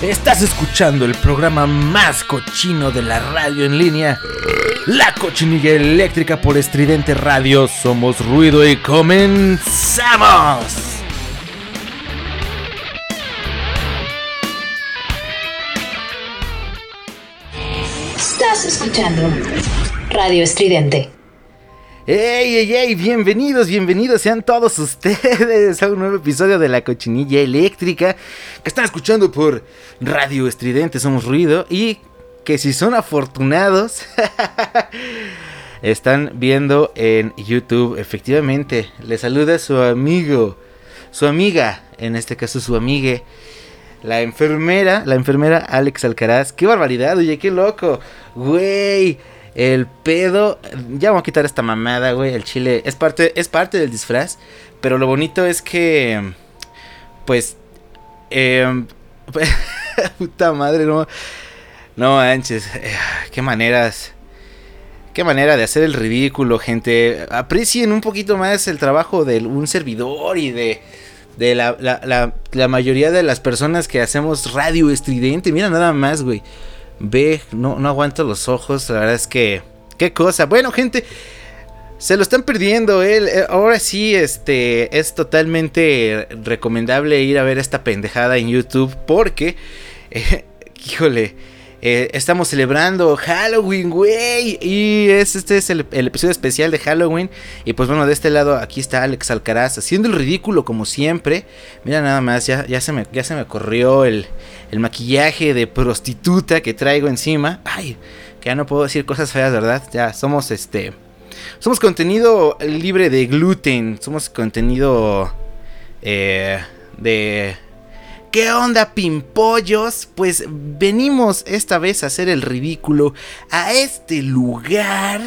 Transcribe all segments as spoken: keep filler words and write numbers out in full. Estás escuchando el programa más cochino de la radio en línea, La Cochinilla Eléctrica por Estridente Radio. Somos ruido y comenzamos. Estás escuchando Radio Estridente. ¡Ey, ey, ey! Bienvenidos, bienvenidos sean todos ustedes a un nuevo episodio de La Cochinilla Eléctrica que están escuchando por Radio Estridente, somos ruido, y que si son afortunados están viendo en YouTube. Efectivamente, les saluda su amigo, su amiga, en este caso su amigue, la enfermera, la enfermera Alex Alcaraz. ¡Qué barbaridad! Oye, qué loco, güey. El pedo, ya vamos a quitar esta mamada, güey, el chile, es parte, es parte del disfraz, pero lo bonito es que, pues, eh, puta madre, no, no manches, eh, qué maneras, qué manera de hacer el ridículo, gente. Aprecien un poquito más el trabajo de un servidor y de, de la, la, la, la mayoría de las personas que hacemos Radio Estridente. Mira nada más, güey. Ve, no, no aguanto los ojos, la verdad es que, qué cosa. Bueno, gente, se lo están perdiendo, ¿eh? Ahora sí, este, es totalmente recomendable ir a ver esta pendejada en YouTube porque, eh, híjole, eh, estamos celebrando Halloween, güey, y es, este es el, el episodio especial de Halloween. Y pues bueno, de este lado aquí está Alex Alcaraz haciendo el ridículo como siempre. Mira nada más, ya, ya, se, me, ya se me corrió el... el maquillaje de prostituta que traigo encima. Ay, que ya no puedo decir cosas feas, ¿verdad? Ya somos este... somos contenido libre de gluten. Somos contenido... Eh, de... ¿Qué onda, pimpollos? Pues venimos esta vez a hacer el ridículo a este lugar.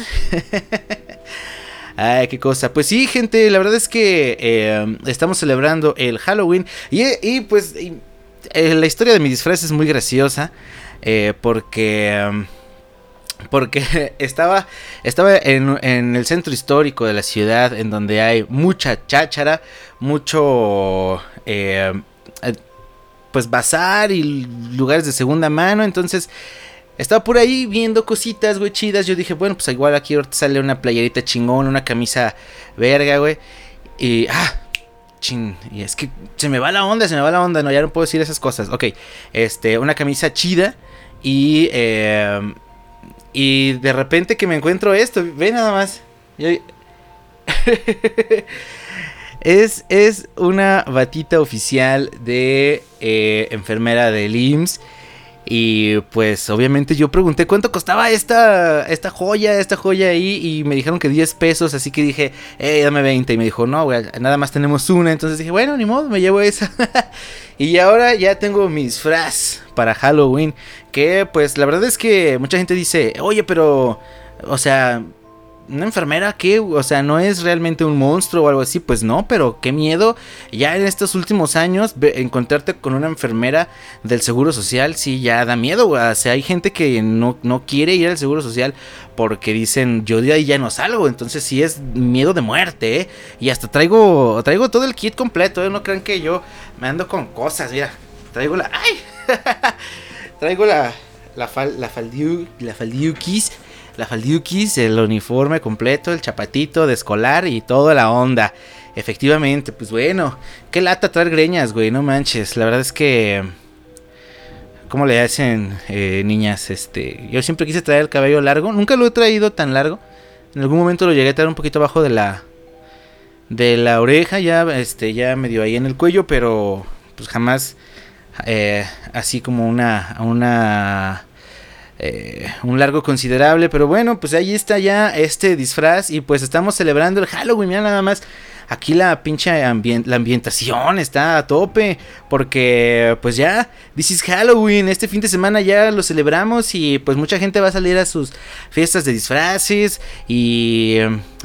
Ay, qué cosa. Pues sí, gente, la verdad es que... Eh, estamos celebrando el Halloween. Y, y pues... Y, la historia de mi disfraz es muy graciosa, eh, porque porque estaba estaba en, en el centro histórico de la ciudad, en donde hay mucha cháchara, mucho eh, pues bazar y lugares de segunda mano. Entonces estaba por ahí viendo cositas, güey, chidas. Yo dije, bueno, pues igual aquí sale una playerita chingón, una camisa verga, güey, y ah, chin, y es que se me va la onda, se me va la onda, no, ya no puedo decir esas cosas. Ok, este, una camisa chida y, eh, y de repente que me encuentro esto, ve nada más. Yo... es, es una batita oficial de eh, enfermera del I M S S. Y pues obviamente yo pregunté cuánto costaba esta, esta joya, esta joya ahí, y me dijeron que diez pesos, así que dije, eh, dame veinte, y me dijo, no, güey, nada más tenemos una. Entonces dije, bueno, ni modo, me llevo esa. Y ahora ya tengo mi disfraz para Halloween, que pues la verdad es que mucha gente dice, oye, pero, o sea, ¿una enfermera qué? O sea, ¿no es realmente un monstruo o algo así? Pues no, pero qué miedo. Ya en estos últimos años, encontrarte con una enfermera del Seguro Social, sí, ya da miedo. O sea, hay gente que no, no quiere ir al Seguro Social porque dicen, yo de ahí ya no salgo. Entonces sí es miedo de muerte, ¿eh? Y hasta traigo traigo todo el kit completo, ¿eh? No crean que yo me ando con cosas, mira. Traigo la... ¡Ay! Traigo la... La, fal, la, faldiu, la faldiukis... La faldiukis, el uniforme completo, el chapatito de escolar y toda la onda. Efectivamente, pues bueno, qué lata traer greñas, güey, no manches. La verdad es que... ¿Cómo le hacen, eh, niñas? Este, yo siempre quise traer el cabello largo, nunca lo he traído tan largo. En algún momento lo llegué a traer un poquito abajo de la... de la oreja, ya, este, ya medio ahí en el cuello, pero... pues jamás... Eh, así como una... una... Eh, un largo considerable, pero bueno, pues ahí está ya este disfraz y pues estamos celebrando el Halloween. Mira nada más, aquí la pinche ambien- la ambientación está a tope porque pues ya this is Halloween, este fin de semana ya lo celebramos y pues mucha gente va a salir a sus fiestas de disfraces y,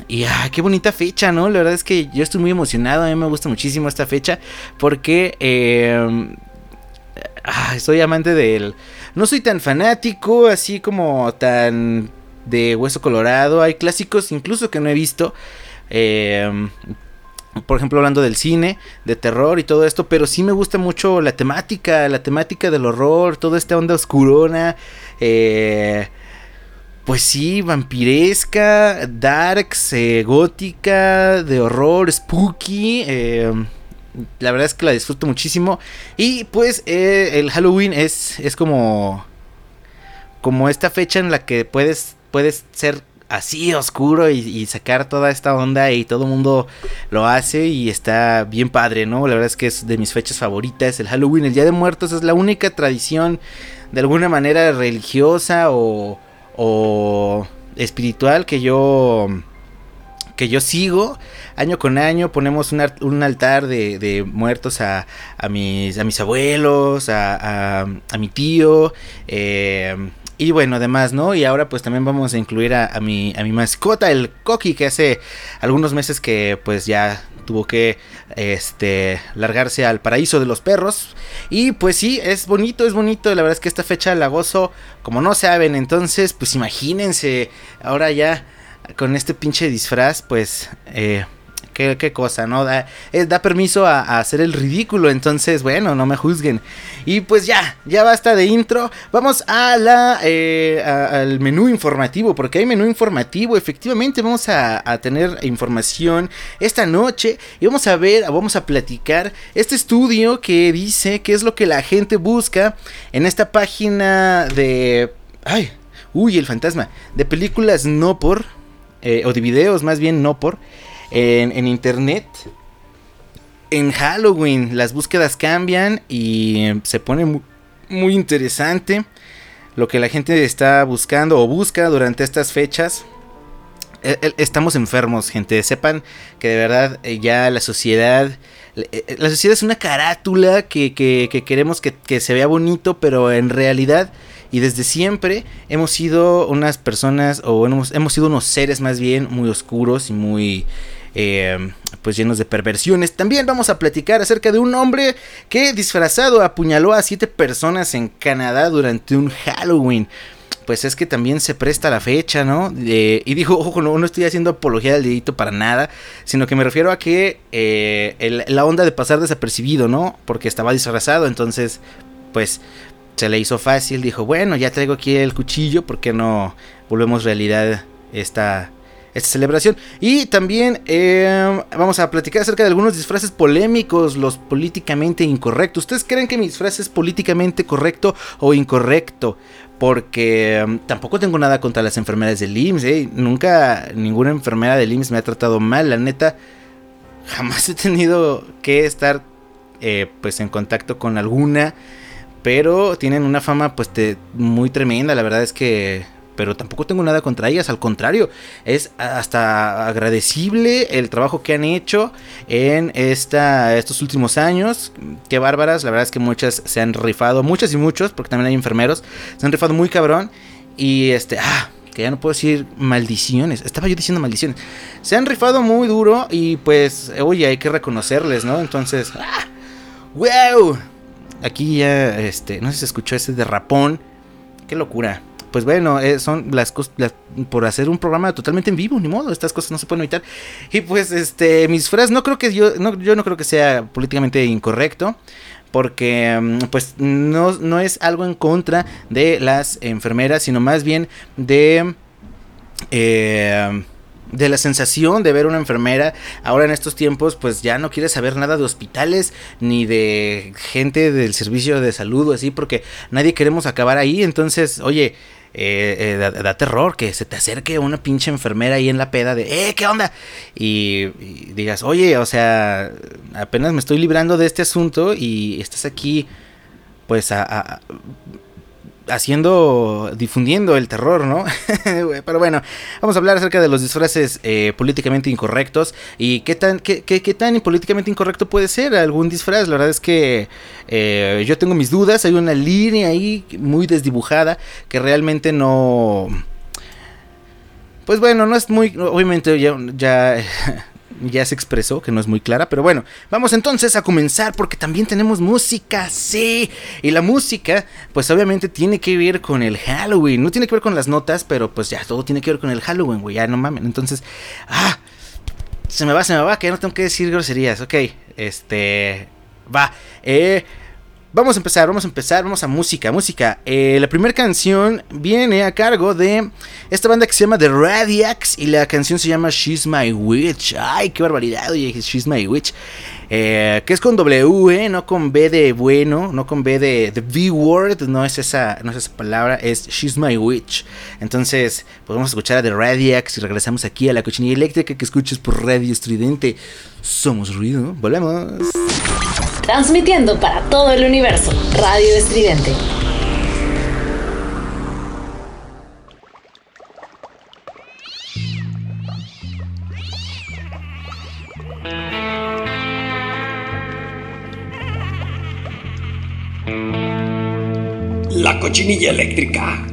y ah, qué bonita fecha, ¿no? La verdad es que yo estoy muy emocionado, a mí me gusta muchísimo esta fecha porque eh, ah, soy amante del... No soy tan fanático, así como tan de Hueso Colorado. Hay clásicos incluso que no he visto. Eh, por ejemplo, hablando del cine, de terror y todo esto, pero sí me gusta mucho la temática, la temática del horror, toda esta onda oscurona, eh, pues sí, vampiresca, darks, eh, gótica, de horror, spooky, eh, la verdad es que la disfruto muchísimo. Y pues eh, el Halloween es, es como, como esta fecha en la que puedes, puedes ser así oscuro y, y sacar toda esta onda, y todo el mundo lo hace y está bien padre, ¿no? La verdad es que es de mis fechas favoritas, el Halloween. El Día de Muertos es la única tradición de alguna manera religiosa o, o espiritual que yo, que yo sigo año con año. Ponemos un, un altar de, de muertos a, a, mis, a mis abuelos, a, a, a mi tío, eh... y bueno, además, ¿no? Y ahora pues también vamos a incluir a, a, mi, a mi mascota, el Coqui, que hace algunos meses que pues ya tuvo que este largarse al paraíso de los perros. Y pues sí, es bonito, es bonito. La verdad es que esta fecha la gozo como no saben. Entonces, pues imagínense, ahora ya con este pinche disfraz, pues... Eh, Qué, qué cosa, ¿no? Da, eh, da permiso a, a hacer el ridículo. Entonces, bueno, no me juzguen. Y pues ya, ya basta de intro. Vamos a la, eh, a, al menú informativo, porque hay menú informativo. Efectivamente, vamos a, a tener información esta noche. Y vamos a ver, vamos a platicar este estudio que dice qué es lo que la gente busca en esta página de... ¡Ay! ¡Uy, el fantasma! De películas no por... Eh, o de videos, más bien no por... En, en internet, en Halloween, las búsquedas cambian y se pone muy, muy interesante lo que la gente está buscando o busca durante estas fechas. Estamos enfermos, gente, sepan que de verdad ya la sociedad, la sociedad es una carátula que, que, que queremos que, que se vea bonito, pero en realidad... Y desde siempre hemos sido unas personas, o hemos, hemos sido unos seres más bien muy oscuros y muy eh, pues llenos de perversiones. También vamos a platicar acerca de un hombre que disfrazado apuñaló a siete personas en Canadá durante un Halloween. Pues es que también se presta la fecha, ¿no? Eh, y dijo, ojo, no, no estoy haciendo apología del delito para nada, sino que me refiero a que eh, el, la onda de pasar desapercibido, ¿no? Porque estaba disfrazado, entonces pues... Se le hizo fácil, dijo, bueno, ya traigo aquí el cuchillo, ¿por qué no volvemos realidad esta, esta celebración? Y también eh, vamos a platicar acerca de algunos disfraces polémicos, los políticamente incorrectos. ¿Ustedes creen que mi disfraz es políticamente correcto o incorrecto? Porque um, tampoco tengo nada contra las enfermeras del I M S S, ¿eh? Nunca ninguna enfermera del I M S S me ha tratado mal, la neta. Jamás he tenido que estar eh, pues en contacto con alguna... Pero tienen una fama pues te, muy tremenda, la verdad es que... Pero tampoco tengo nada contra ellas, al contrario. Es hasta agradecible el trabajo que han hecho en esta, estos últimos años. Qué bárbaras, la verdad es que muchas se han rifado, muchas y muchos, porque también hay enfermeros. Se han rifado muy cabrón y este... ah que ya no puedo decir maldiciones, estaba yo diciendo maldiciones. Se han rifado muy duro y pues, oye, hay que reconocerles, ¿no? Entonces... ¡ah! ¡Wow! Aquí ya, este, no sé si se escuchó ese derrapón. Qué locura. Pues bueno, eh, son las cosas por hacer un programa totalmente en vivo, ni modo, estas cosas no se pueden evitar. Y pues, este, mis frases, no creo que yo, no, yo no creo que sea políticamente incorrecto, porque pues no, no es algo en contra de las enfermeras, sino más bien de, eh... de la sensación de ver una enfermera. Ahora en estos tiempos pues ya no quieres saber nada de hospitales ni de gente del servicio de salud o así, porque nadie queremos acabar ahí. Entonces, oye, eh, eh, da, da terror que se te acerque una pinche enfermera ahí en la peda de, eh, ¿qué onda? Y, y digas, oye, o sea, apenas me estoy librando de este asunto y estás aquí pues a... a haciendo, difundiendo el terror, ¿no? Pero bueno, vamos a hablar acerca de los disfraces eh, políticamente incorrectos y qué tan, qué, qué, qué tan políticamente incorrecto puede ser algún disfraz. La verdad es que eh, yo tengo mis dudas. Hay una línea ahí muy desdibujada que realmente no... Pues bueno, no es muy... Obviamente ya... ya ya se expresó que no es muy clara, pero bueno, vamos entonces a comenzar porque también tenemos música, sí, y la música pues obviamente tiene que ver con el Halloween, no tiene que ver con las notas, pero pues ya todo tiene que ver con el Halloween, güey, ya no mamen, entonces, ah, se me va, se me va, que ya no tengo que decir groserías, ok, este, va, eh... Vamos a empezar, vamos a empezar, vamos a música, música. Eh, la primera canción viene a cargo de esta banda que se llama The Radiax y la canción se llama She's My Witch. Ay, qué barbaridad, oye, She's My Witch. Eh, que es con W, eh, no con B de bueno, no con B de, de B word, no es esa, no es esa palabra, es She's My Witch. Entonces, pues vamos a escuchar a The Radiax y regresamos aquí a La Cochinilla Eléctrica, que escuches por Radio Estridente. Somos ruido, volvemos. Transmitiendo para todo el universo, Radio Estridente. La Cochinilla Eléctrica.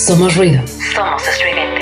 Somos ruido. Somos estridente.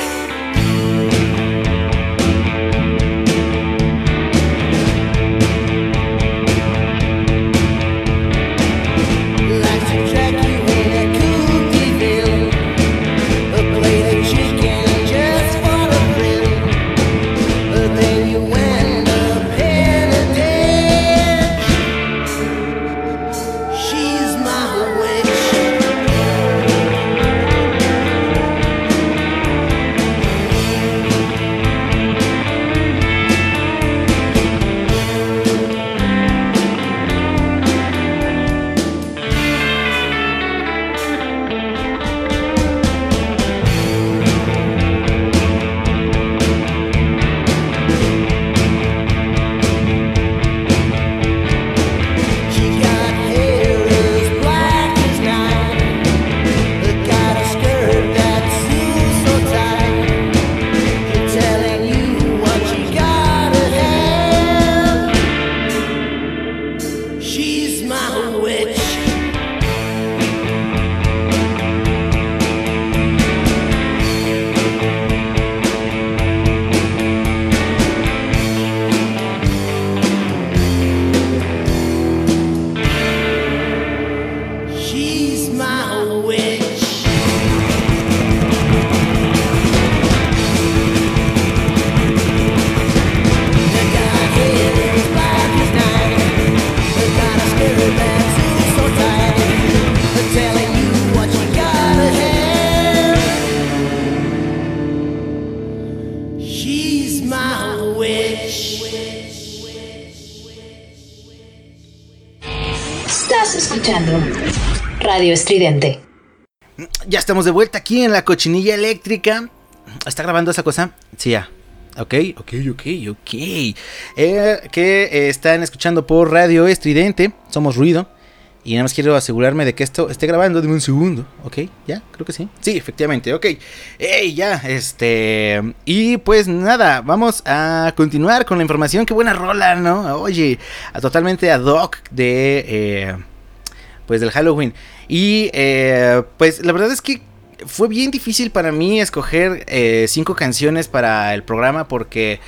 Radio Estridente. Ya estamos de vuelta aquí en La Cochinilla Eléctrica. ¿Está grabando esa cosa? Sí, ya. Ok, ok, ok, ok. Eh, que eh, están escuchando por Radio Estridente. Somos ruido. Y nada más quiero asegurarme de que esto esté grabando. Dime un segundo. Ok, ya, creo que sí. Sí, efectivamente, ok. Ey, ya, este. Y pues nada, vamos a continuar con la información. Qué buena rola, ¿no? Oye, a totalmente ad hoc de. Eh, pues del Halloween. Y eh, pues la verdad es que fue bien difícil para mí escoger eh, cinco canciones para el programa porque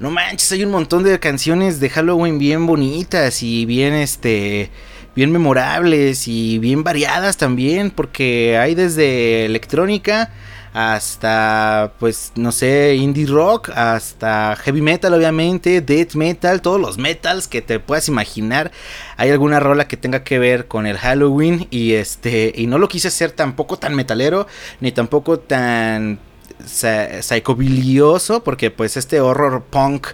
no manches, hay un montón de canciones de Halloween bien bonitas y bien este bien memorables y bien variadas también, porque hay desde electrónica hasta, pues, no sé, indie rock, hasta heavy metal, obviamente, death metal, todos los metals que te puedas imaginar. Hay alguna rola que tenga que ver con el Halloween y este y no lo quise hacer tampoco tan metalero, ni tampoco tan psicobilioso, porque pues este horror punk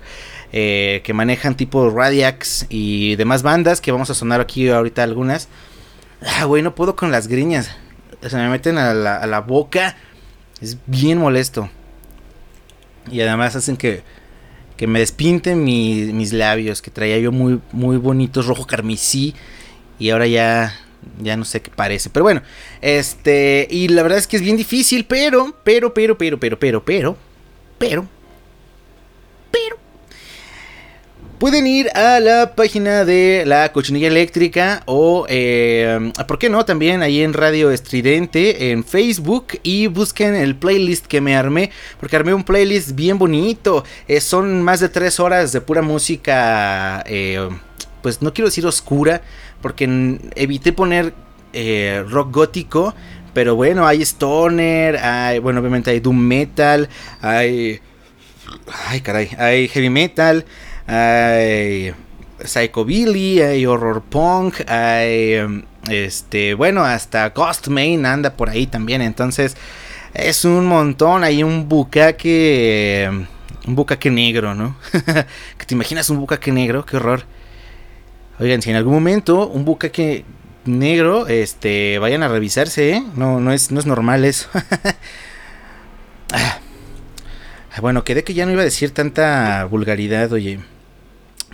eh, que manejan tipo Radiax y demás bandas, que vamos a sonar aquí ahorita algunas. Ah, güey, no puedo con las griñas, se me meten a la, a la boca. Es bien molesto. Y además hacen que, que me despinten mi, mis labios, que traía yo muy, muy bonitos, rojo carmesí. Y ahora ya, ya no sé qué parece. Pero bueno, este. Y la verdad es que es bien difícil, pero, pero, pero, pero, pero, pero, pero, pero, pero. Pueden ir a la página de La Cochinilla Eléctrica o, eh, ¿por qué no? También ahí en Radio Estridente, en Facebook, y busquen el playlist que me armé, porque armé un playlist bien bonito. Eh, son más de tres horas de pura música, eh, pues no quiero decir oscura, porque evité poner eh, rock gótico, pero bueno, hay stoner, hay, bueno, obviamente hay doom metal, hay... Ay, caray, hay heavy metal, hay psychobilly, hay horror punk, hay este, bueno, hasta Ghost Main anda por ahí también. Entonces es un montón, hay un bucaque, un bucaque negro, ¿no? ¿Que te imaginas un bucaque negro? Qué horror. Oigan, si en algún momento un bucaque negro, este, vayan a revisarse, ¿eh? No, no es, no es normal eso. Bueno, quedé que ya no iba a decir tanta vulgaridad, oye.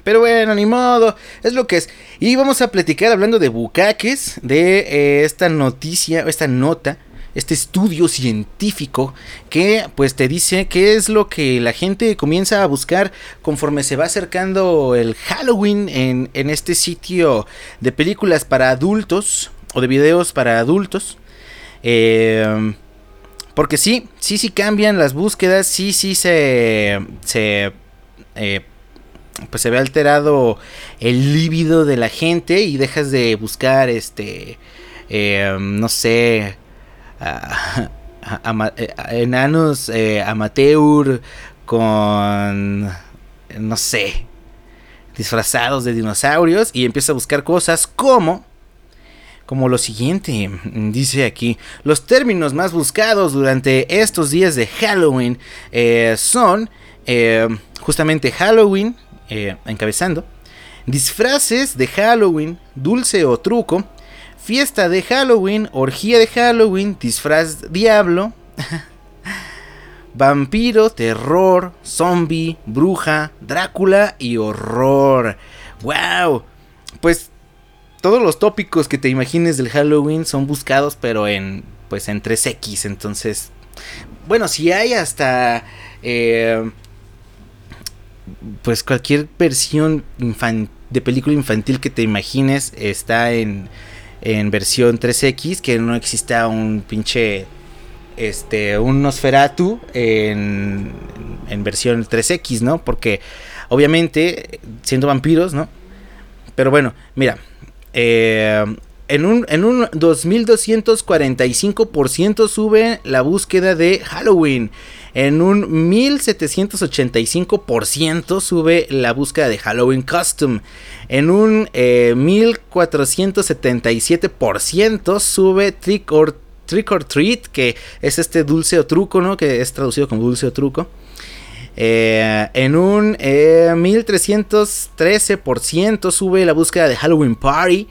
Pero bueno, ni modo, es lo que es. Y vamos a platicar, hablando de bucaques, de eh, esta noticia, esta nota, este estudio científico que pues te dice qué es lo que la gente comienza a buscar conforme se va acercando el Halloween en, en este sitio de películas para adultos o de videos para adultos. Eh... Porque sí, sí, sí cambian las búsquedas, sí, sí se, se, eh, pues se ve alterado el líbido de la gente y dejas de buscar, este, eh, no sé, a, a, a, a, enanos eh, amateur con, no sé, disfrazados de dinosaurios, y empiezas a buscar cosas como... Como lo siguiente, dice aquí, los términos más buscados durante estos días de Halloween eh, son eh, justamente Halloween, eh, encabezando, disfraces de Halloween, dulce o truco, fiesta de Halloween, orgía de Halloween, disfraz diablo, vampiro, terror, zombie, bruja, Drácula y horror. ¡Wow! Pues... Todos los tópicos que te imagines del Halloween son buscados, pero en, pues, en tres equis, entonces... Bueno, si hay hasta... Eh, pues cualquier versión infan- de película infantil que te imagines está en, en versión tres equis, que no exista un pinche... Este, un Nosferatu en, en versión tres equis, ¿no? Porque, obviamente, siendo vampiros, ¿no? Pero bueno, mira... Eh, en un, en un dos mil doscientos cuarenta y cinco por ciento sube la búsqueda de Halloween. En un mil setecientos ochenta y cinco por ciento sube la búsqueda de Halloween Costume. En un eh, mil cuatrocientos setenta y siete por ciento sube Trick or, Trick or Treat, que es este dulce o truco, ¿no? Que es traducido como dulce o truco. Eh, en un eh, mil trescientos trece por ciento sube la búsqueda de Halloween Party.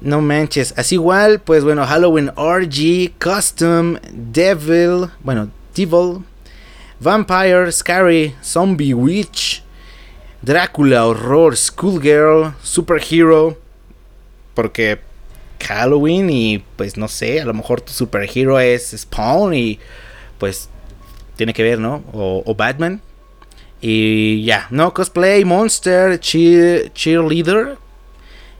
No manches, así igual, pues bueno, Halloween Orgy, Custom, Devil, bueno, Devil, Vampire, Scary, Zombie Witch, Drácula, Horror, Schoolgirl, Superhero, porque Halloween y pues no sé, a lo mejor tu superhero es Spawn y pues... Tiene que ver, ¿no? O, o Batman. Y ya. No, cosplay, monster, cheer, cheerleader.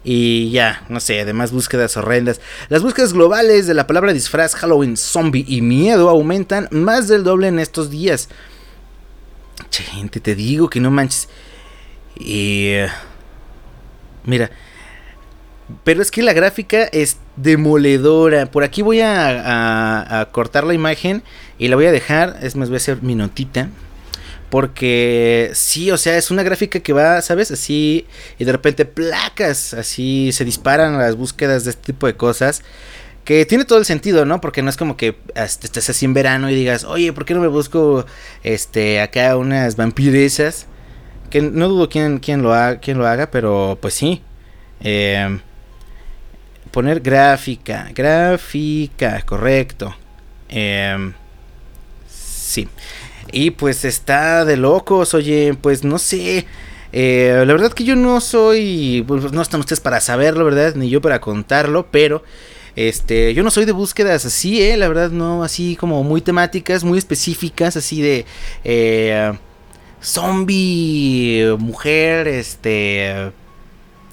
Y ya. No sé, además búsquedas horrendas. Las búsquedas globales de la palabra disfraz, Halloween, zombie y miedo aumentan más del doble en estos días. Gente, te digo que no manches. Y... Mira. Pero es que la gráfica es demoledora. Por aquí voy a, a, a cortar la imagen y la voy a dejar. Es más, voy a hacer mi notita. Porque sí, o sea, es una gráfica que va, ¿sabes? Así, y de repente placas, así se disparan las búsquedas de este tipo de cosas. Que tiene todo el sentido, ¿no? Porque no es como que estés así en verano y digas, oye, ¿por qué no me busco este acá unas vampiresas? Que no dudo quién, quién, lo, ha, quién lo haga, pero pues sí. Eh, poner gráfica, gráfica, correcto. Eh, sí. Y pues está de locos, oye, pues no sé. Eh, la verdad que yo no soy, pues no están ustedes para saberlo, ¿verdad? Ni yo para contarlo, pero... Este, yo no soy de búsquedas así, eh, la verdad no, así como muy temáticas, muy específicas, así de eh, zombie, mujer, este,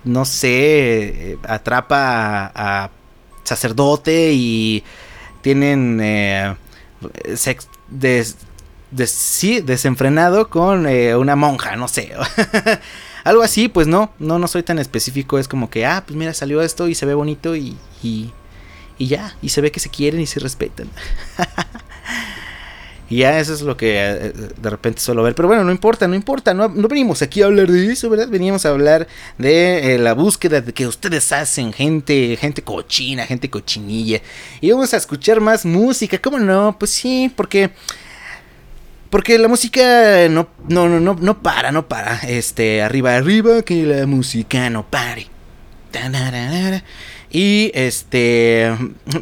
no sé, atrapa a, a sacerdote y tienen eh, sex des, des, sí, desenfrenado con eh, una monja, no sé. Algo así, pues no, no, no soy tan específico, es como que, ah, pues mira, salió esto y se ve bonito y... y Y ya, y se ve que se quieren y se respetan. Y ya eso es lo que de repente suelo ver. Pero bueno, no importa, no importa. No, no venimos aquí a hablar de eso, ¿verdad? Veníamos a hablar de eh, la búsqueda de que ustedes hacen, gente, gente cochina, gente cochinilla. Y vamos a escuchar más música. ¿Cómo no? Pues sí, porque... Porque la música no, no, no, no, no para, no para. Este, arriba, arriba, que la música no pare. Tanarara. Y este,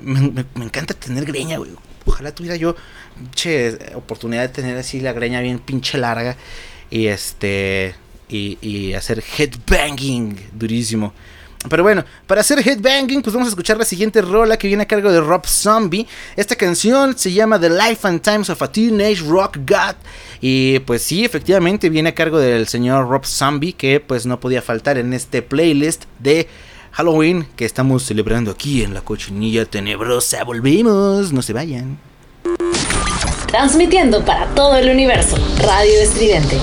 me, me, me encanta tener greña, güey. Ojalá tuviera yo, pinche, oportunidad de tener así la greña bien pinche larga. Y este, y, y hacer headbanging durísimo. Pero bueno, para hacer headbanging, pues vamos a escuchar la siguiente rola que viene a cargo de Rob Zombie. Esta canción se llama The Life and Times of a Teenage Rock God. Y pues sí, efectivamente viene a cargo del señor Rob Zombie, que pues no podía faltar en este playlist de... Halloween, que estamos celebrando aquí en La Cochinilla Tenebrosa. Volvemos, no se vayan. Transmitiendo para todo el universo, Radio Estridente.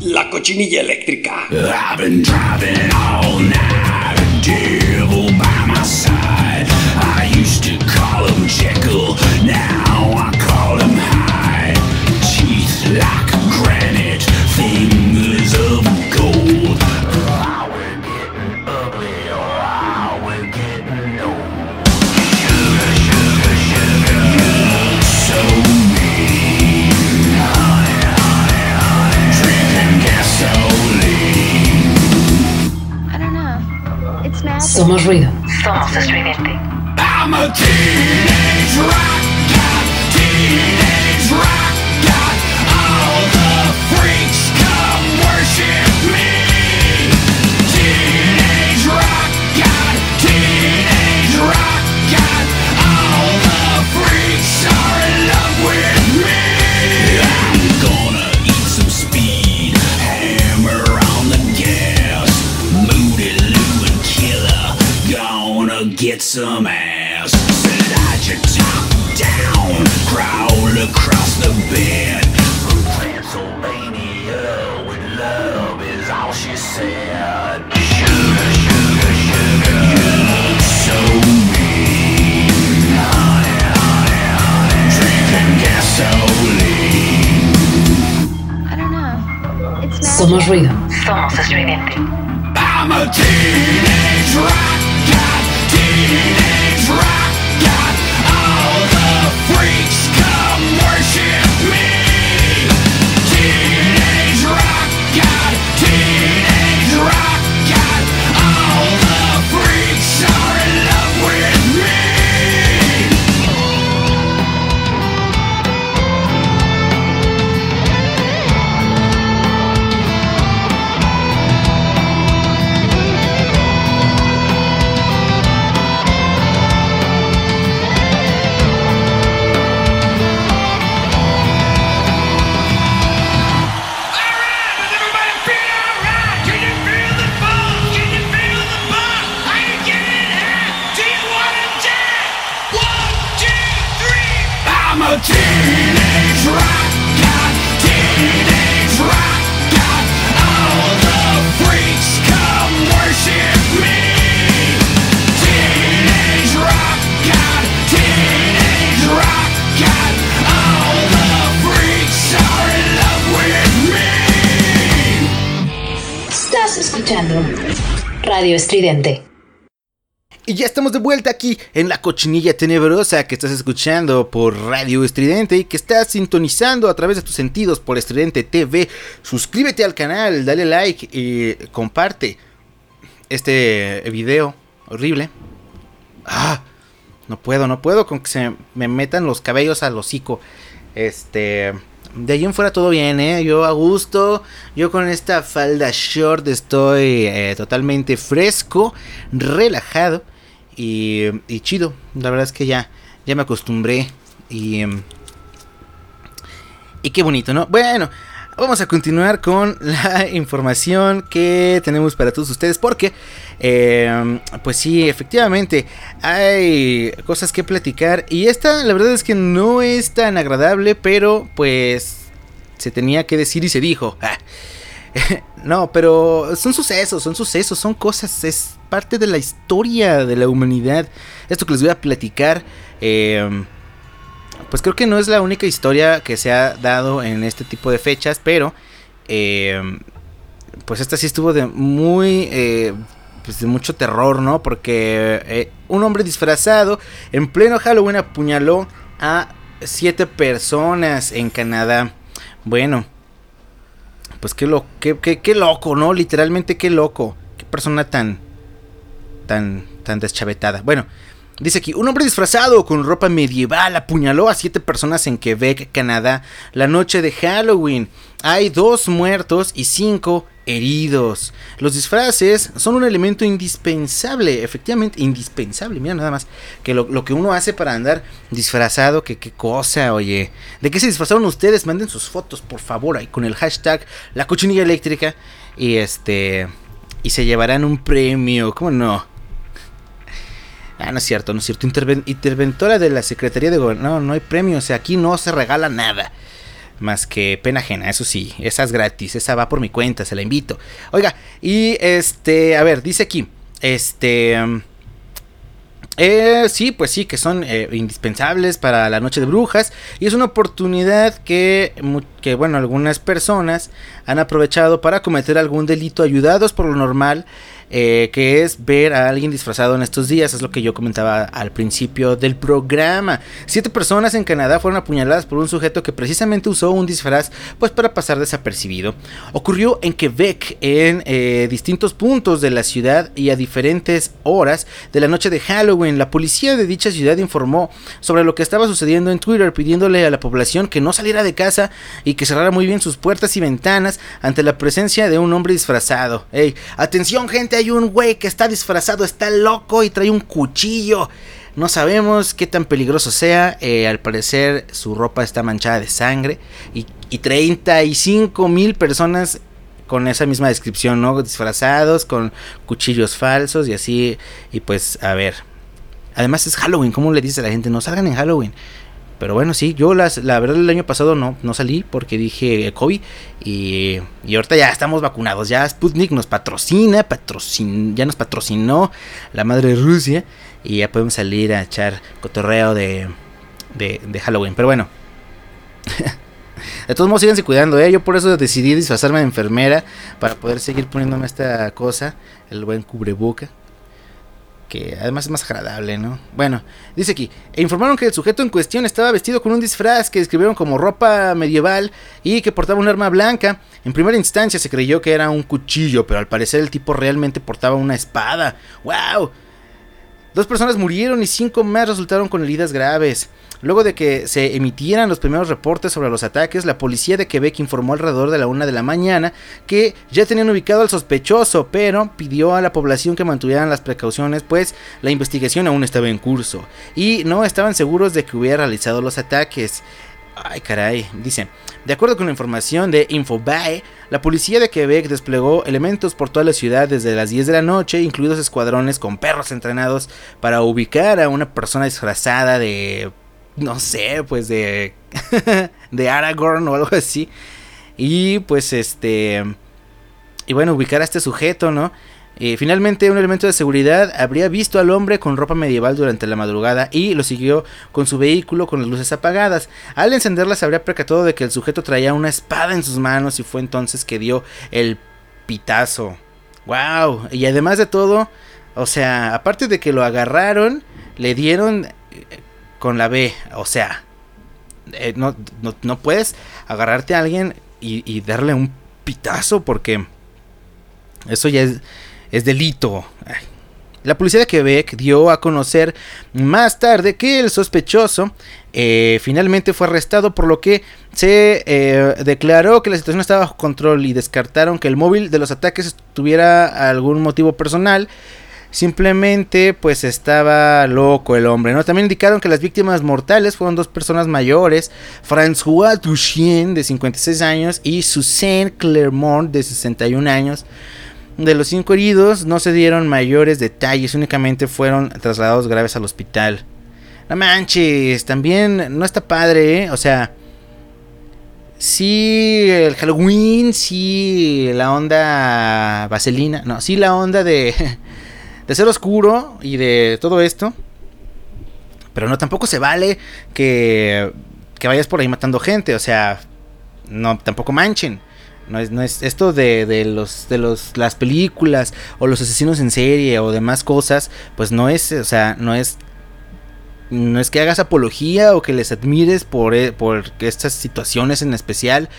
La Cochinilla Eléctrica. I've been driving all night, devil by my side. I used to call him Jekyll, now I call him Hyde. Teeth like granite, fingers of gold. Oh, we're getting ugly, oh, we're getting old. Sugar, sugar, sugar, you're so mean. Honey, honey, honey, drinking gasoline. I don't know, it's magic. Somos ruido. Somos estridente. I'm a teenage rock god, teenage rock god. All the freaks come worship me. Teenage rock god, teenage rock god. All the freaks are in love with me. I'm gonna eat some speed, hammer on the gas. Moody Lou and Killer, gonna get some ass. Top down, crawl across the bed. From Transylvania, with love is all she said. Sugar, sugar, sugar, you're so mean. Honey, honey, honey, drinking gasoline. I don't know, it's magic. Somos ruido. Somos estridente. I'm a teenage rock god, teenage rock god. Freaks come worship me. Teenage rock god, teenage rock god. All the freaks are in love with me. escuchando Radio Estridente. Y ya estamos de vuelta aquí en La Cochinilla Tenebrosa, que estás escuchando por Radio Estridente y que estás sintonizando a través de tus sentidos por Estridente T V. Suscríbete al canal, dale like y comparte este video horrible. Ah, no puedo, no puedo con que se me metan los cabellos al hocico. Este... De ahí en fuera todo bien, ¿eh? Yo a gusto, yo con esta falda short estoy eh, totalmente fresco, relajado y, y chido. La verdad es que ya, ya me acostumbré y, y qué bonito, ¿no? Bueno, vamos a continuar con la información que tenemos para todos ustedes porque, eh, pues sí, efectivamente hay cosas que platicar y esta la verdad es que no es tan agradable, pero pues se tenía que decir y se dijo. No, pero son sucesos, son sucesos, son cosas, es parte de la historia de la humanidad. Esto que les voy a platicar, eh... pues creo que no es la única historia que se ha dado en este tipo de fechas, pero eh, pues esta sí estuvo de muy eh, pues de mucho terror, ¿no? Porque eh, un hombre disfrazado en pleno Halloween apuñaló a siete personas en Canadá. Bueno, pues qué, lo, qué, qué, qué loco, ¿no? Literalmente qué loco, qué persona tan tan tan deschavetada. Bueno, dice aquí, un hombre disfrazado con ropa medieval apuñaló a siete personas en Quebec, Canadá, la noche de Halloween. Hay dos muertos y cinco heridos. Los disfraces son un elemento indispensable, efectivamente, indispensable. Mira nada más, que lo, lo que uno hace para andar disfrazado, que qué cosa, oye. ¿De qué se disfrazaron ustedes? Manden sus fotos, por favor, ahí con el hashtag La Cochinilla Eléctrica. Y este, y se llevarán un premio, ¿cómo no? Ah, no es cierto, no es cierto. Interven- interventora de la Secretaría de Gobierno. No, no hay premios, o sea, aquí no se regala nada. Más que pena ajena, eso sí. Esa es gratis, esa va por mi cuenta, se la invito. Oiga, y este, a ver, dice aquí. Este... Eh, sí, pues sí, que son eh, indispensables para la noche de brujas. Y es una oportunidad que, que, bueno, algunas personas han aprovechado para cometer algún delito, ayudados por lo normal, eh, que es ver a alguien disfrazado en estos días. Es lo que yo comentaba al principio del programa. Siete personas en Canadá fueron apuñaladas por un sujeto que precisamente usó un disfraz, pues para pasar desapercibido. Ocurrió en Quebec, en eh, distintos puntos de la ciudad y a diferentes horas de la noche de Halloween. La policía de dicha ciudad informó sobre lo que estaba sucediendo en Twitter, pidiéndole a la población que no saliera de casa y que cerrara muy bien sus puertas y ventanas ante la presencia de un hombre disfrazado. Ey, atención gente, hay un güey que está disfrazado, está loco y trae un cuchillo. No sabemos qué tan peligroso sea, eh, al parecer su ropa está manchada de sangre y, y treinta y cinco mil personas con esa misma descripción, ¿no? Disfrazados, con cuchillos falsos y así, y pues a ver. Además es Halloween, ¿cómo le dice a la gente? No salgan en Halloween. Pero bueno, sí, yo las, la verdad el año pasado no, no salí porque dije COVID. Y, y ahorita ya estamos vacunados. Ya Sputnik nos patrocina, patrocin, ya nos patrocinó la madre Rusia. Y ya podemos salir a echar cotorreo de, de, de Halloween. Pero bueno. De todos modos, síganse cuidando, ¿eh? Yo por eso decidí disfrazarme de enfermera para poder seguir poniéndome esta cosa, el buen cubreboca. Que además es más agradable, ¿no? Bueno, dice aquí, e informaron que el sujeto en cuestión estaba vestido con un disfraz que describieron como ropa medieval y que portaba un arma blanca. En primera instancia se creyó que era un cuchillo, pero al parecer el tipo realmente portaba una espada. ¡Wow! Dos personas murieron y cinco más resultaron con heridas graves. Luego de que se emitieran los primeros reportes sobre los ataques, la policía de Quebec informó alrededor de la una de la mañana que ya tenían ubicado al sospechoso, pero pidió a la población que mantuvieran las precauciones, pues la investigación aún estaba en curso y no estaban seguros de que hubiera realizado los ataques. Ay, caray, dice, de acuerdo con la información de Infobae, la policía de Quebec desplegó elementos por toda la ciudad desde las diez de la noche, incluidos escuadrones con perros entrenados para ubicar a una persona disfrazada de... no sé, pues de... de Aragorn o algo así. Y pues este... y bueno, ubicar a este sujeto, ¿no? Eh, finalmente, un elemento de seguridad habría visto al hombre con ropa medieval durante la madrugada y lo siguió con su vehículo con las luces apagadas. Al encenderlas habría percatado de que el sujeto traía una espada en sus manos y fue entonces que dio el pitazo. ¡Wow! Y además de todo, o sea, aparte de que lo agarraron, le dieron con la B. O sea, eh, no, no, no puedes agarrarte a alguien y, y darle un pitazo, porque eso ya es, es delito. Ay. La policía de Quebec dio a conocer más tarde que el sospechoso eh, finalmente fue arrestado, por lo que se eh, declaró que la situación estaba bajo control y descartaron que el móvil de los ataques tuviera algún motivo personal. Simplemente pues estaba loco el hombre, ¿no? También indicaron que las víctimas mortales fueron dos personas mayores, François Duchien de cincuenta y seis años y Suzanne Clermont de sesenta y un años. De los cinco heridos no se dieron mayores detalles, únicamente fueron trasladados graves al hospital. No manches, también no está padre, ¿eh? O sea, sí el Halloween, sí la onda vaselina, no, sí la onda de, de ser oscuro y de todo esto. Pero no, tampoco se vale que, que vayas por ahí matando gente, o sea, no, tampoco manchen. No es, no es esto de, de los de los las películas o los asesinos en serie o demás cosas, pues no es, o sea, no es no es que hagas apología o que les admires por, por estas situaciones en especial.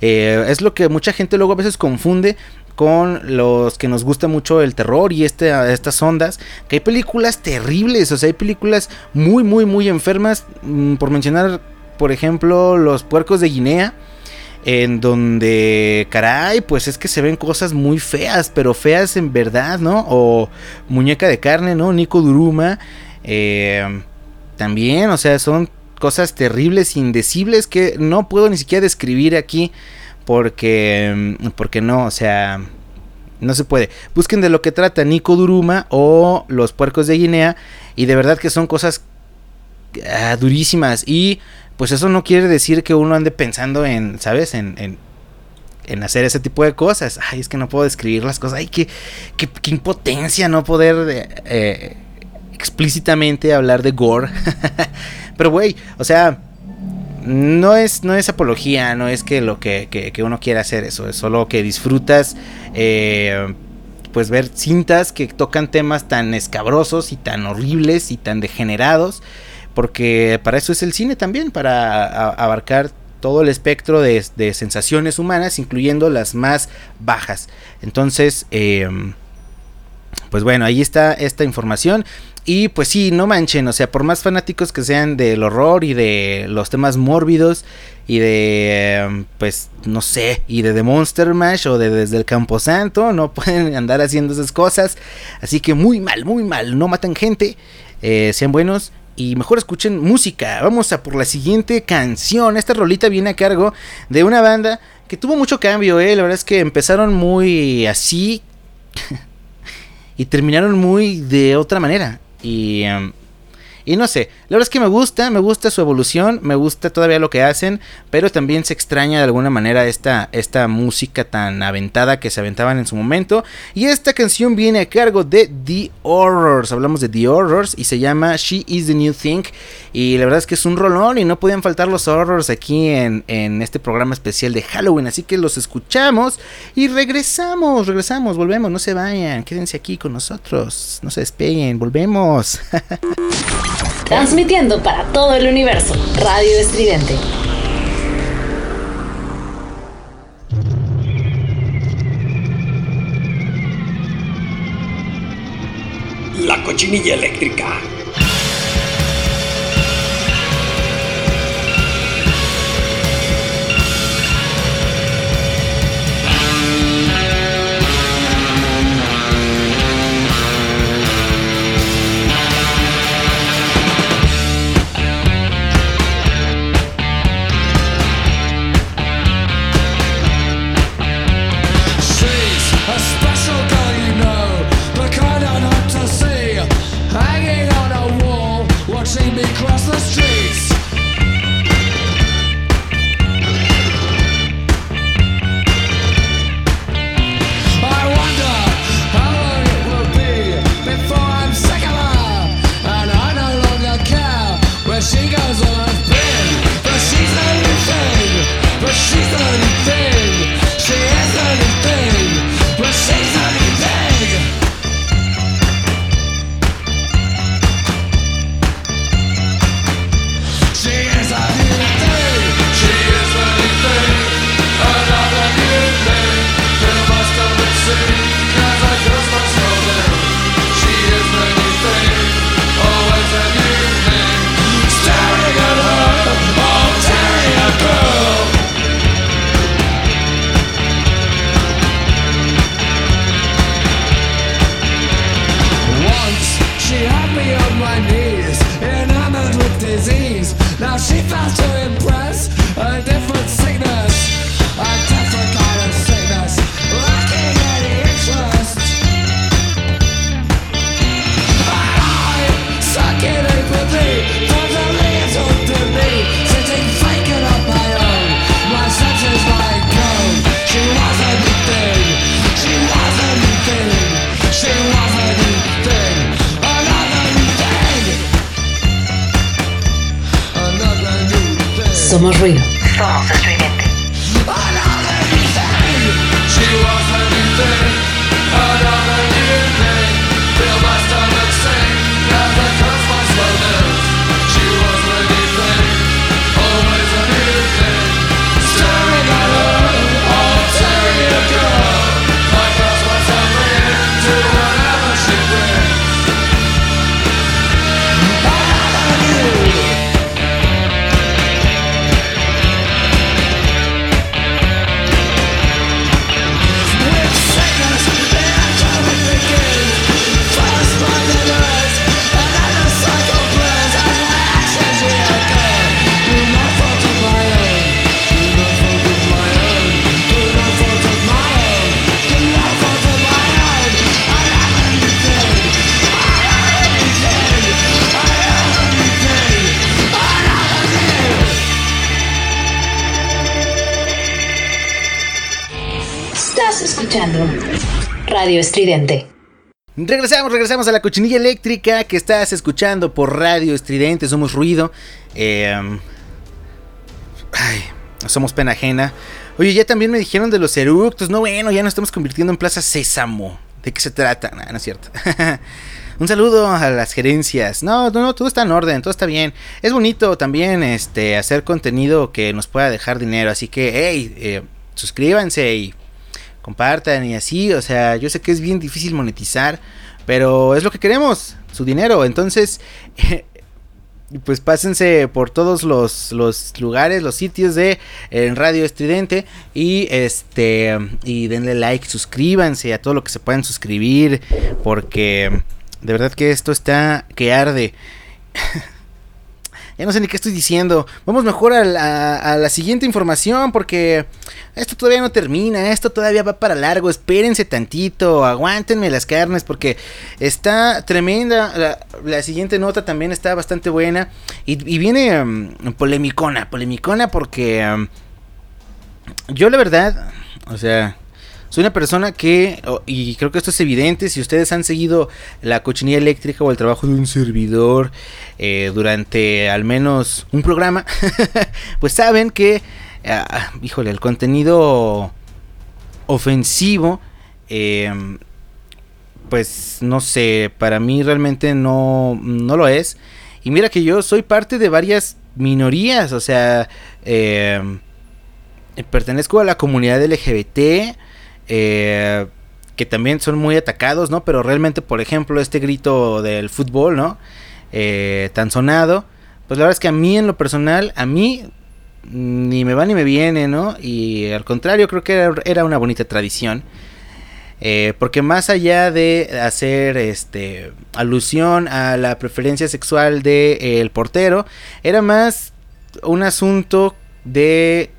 Eh, es lo que mucha gente luego a veces confunde con los que nos gusta mucho el terror y este, estas ondas, que hay películas terribles, o sea, hay películas muy muy muy enfermas, por mencionar, por ejemplo, Los Puercos de Guinea, en donde, caray, pues es que se ven cosas muy feas, pero feas en verdad, ¿no? O Muñeca de Carne, ¿no? Nico Duruma, eh, también, o sea, son cosas terribles, indecibles, que no puedo ni siquiera describir aquí, porque, porque no, o sea, no se puede. Busquen de lo que trata Nico Duruma o Los Puercos de Guinea, y de verdad que son cosas ah, durísimas, y... pues eso no quiere decir que uno ande pensando en, ¿sabes? En, en, en hacer ese tipo de cosas. Ay, es que no puedo describir las cosas. Ay, qué, qué, qué impotencia no poder eh, explícitamente hablar de gore. Pero, güey, o sea, no es, no es apología, no es que lo que, que, que uno quiera hacer eso. Es solo que disfrutas, eh, pues, ver cintas que tocan temas tan escabrosos y tan horribles y tan degenerados. Porque para eso es el cine también, para a, abarcar todo el espectro de, de sensaciones humanas, incluyendo las más bajas. Entonces, eh, pues bueno, ahí está esta información. Y pues sí, no manchen, o sea, por más fanáticos que sean del horror y de los temas mórbidos y de, pues, no sé, y de The Monster Mash o de Desde el Camposanto, no pueden andar haciendo esas cosas. Así que muy mal, muy mal, no maten gente, eh, sean buenos. Y mejor escuchen música. Vamos a por la siguiente canción. Esta rolita viene a cargo de una banda que tuvo mucho cambio, ¿eh? La verdad es que empezaron muy así y terminaron muy de otra manera. Y, um, y no sé, la verdad es que me gusta, me gusta su evolución, me gusta todavía lo que hacen, pero también se extraña de alguna manera esta, esta música tan aventada que se aventaban en su momento. Y esta canción viene a cargo de The Horrors, hablamos de The Horrors y se llama She Is The New Thing. Y la verdad es que es un rolón y no podían faltar los Horrors aquí en, en este programa especial de Halloween. Así que los escuchamos y regresamos, regresamos, volvemos, no se vayan, quédense aquí con nosotros, no se despeguen, volvemos. Transmitiendo para todo el universo, Radio Estridente. La Cochinilla Eléctrica. A special girl, you know, the kind I'm not to see, hanging on Somos ruido. Somos estridente. Radio Estridente. Regresamos, regresamos a La Cochinilla Eléctrica que estás escuchando por Radio Estridente. Somos ruido. Eh, ay, somos pena ajena. Oye, ya también me dijeron de los eructos. No, bueno, ya nos estamos convirtiendo en Plaza Sésamo. ¿De qué se trata? No, no es cierto. Un saludo a las gerencias. No, no, no, todo está en orden, todo está bien. Es bonito también este, hacer contenido que nos pueda dejar dinero. Así que, hey, eh, suscríbanse y compartan y así, o sea, yo sé que es bien difícil monetizar, pero es lo que queremos, su dinero. Entonces, eh, pues pásense por todos los, los lugares, los sitios de eh, Radio Estridente y este y denle like, suscríbanse a todo lo que se puedan suscribir, porque de verdad que esto está que arde. Ya no sé ni qué estoy diciendo. Vamos mejor a la, a la siguiente información porque esto todavía no termina. Esto todavía va para largo. Espérense tantito. Aguántenme las carnes porque está tremenda. La, la siguiente nota también está bastante buena. Y, y viene um, polemicona. Polemicona porque um, yo la verdad, o sea, soy una persona que, y creo que esto es evidente, si ustedes han seguido La Cochinilla Eléctrica o el trabajo de un servidor eh, durante al menos un programa, pues saben que, eh, híjole, el contenido ofensivo, eh, pues no sé, para mí realmente no, no lo es. Y mira que yo soy parte de varias minorías, o sea, eh, pertenezco a la comunidad L G B T, Eh, que también son muy atacados, ¿no? Pero realmente, por ejemplo, este grito del fútbol, ¿no? Eh, tan sonado, pues la verdad es que a mí en lo personal, a mí ni me va ni me viene, ¿no? Y al contrario, creo que era, era una bonita tradición, eh, porque más allá de hacer este alusión a la preferencia sexual del eh, portero, era más un asunto de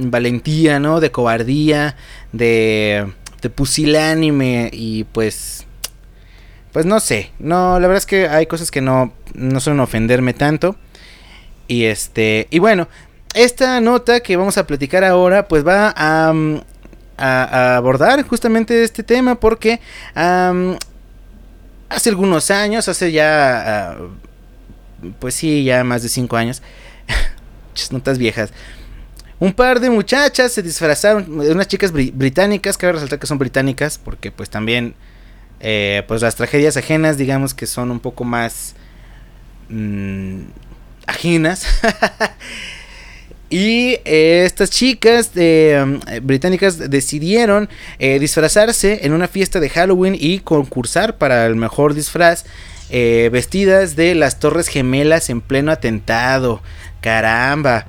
valentía, ¿no? De cobardía, de, de pusilánime y pues, pues no sé, no, la verdad es que hay cosas que no, no suelen ofenderme tanto y este, y bueno, esta nota que vamos a platicar ahora pues va a, um, a, a abordar justamente este tema porque um, hace algunos años, hace ya, uh, pues sí, ya más de cinco años, notas viejas. Un par de muchachas se disfrazaron, unas chicas br- británicas, cabe resaltar que son británicas, porque pues también, eh, pues las tragedias ajenas, digamos que son un poco más mmm, ajenas. Y eh, estas chicas eh, británicas decidieron eh, disfrazarse en una fiesta de Halloween y concursar para el mejor disfraz, eh, vestidas de las Torres Gemelas en pleno atentado. Caramba.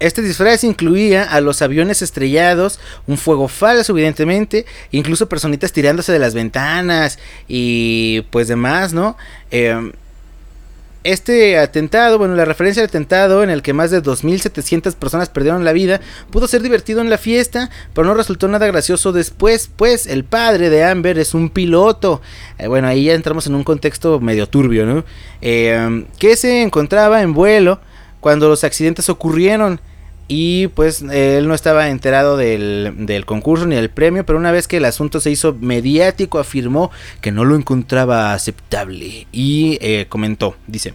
Este disfraz incluía a los aviones estrellados, un fuego falso evidentemente, incluso personitas tirándose de las ventanas y pues demás, ¿no? Eh, este atentado, bueno, la referencia al atentado en el que más de dos mil setecientas personas perdieron la vida, pudo ser divertido en la fiesta, pero no resultó nada gracioso después, pues el padre de Amber es un piloto. Eh, bueno, ahí ya entramos en un contexto medio turbio, ¿no? Eh, que se encontraba en vuelo cuando los accidentes ocurrieron y pues él no estaba enterado del, del concurso ni del premio, pero una vez que el asunto se hizo mediático afirmó que no lo encontraba aceptable y eh, comentó, dice: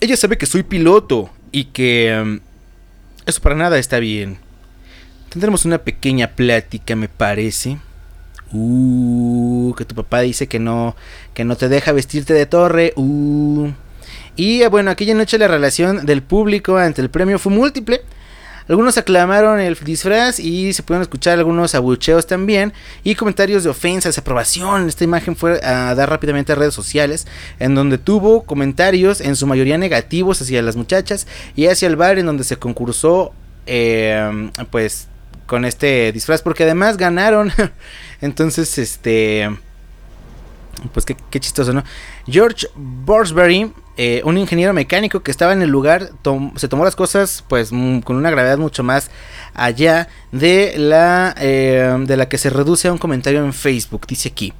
ella sabe que soy piloto y que um, eso para nada está bien. Tendremos una pequeña plática, me parece. Uh, que tu papá dice que no, que no te deja vestirte de torre. Uh. Y bueno, aquella noche la relación del público ante el premio fue múltiple. Algunos aclamaron el disfraz y se pudieron escuchar algunos abucheos también y comentarios de ofensa, desaprobación. Esta imagen fue a dar rápidamente a redes sociales, en donde tuvo comentarios en su mayoría negativos hacia las muchachas y hacia el bar en donde se concursó eh, pues con este disfraz, porque además ganaron. Entonces este pues qué, qué chistoso, ¿no? George Borsberry, Eh, un ingeniero mecánico que estaba en el lugar, tom- se tomó las cosas pues m- con una gravedad mucho más allá de la, eh, de la que se reduce a un comentario en Facebook. Dice aquí: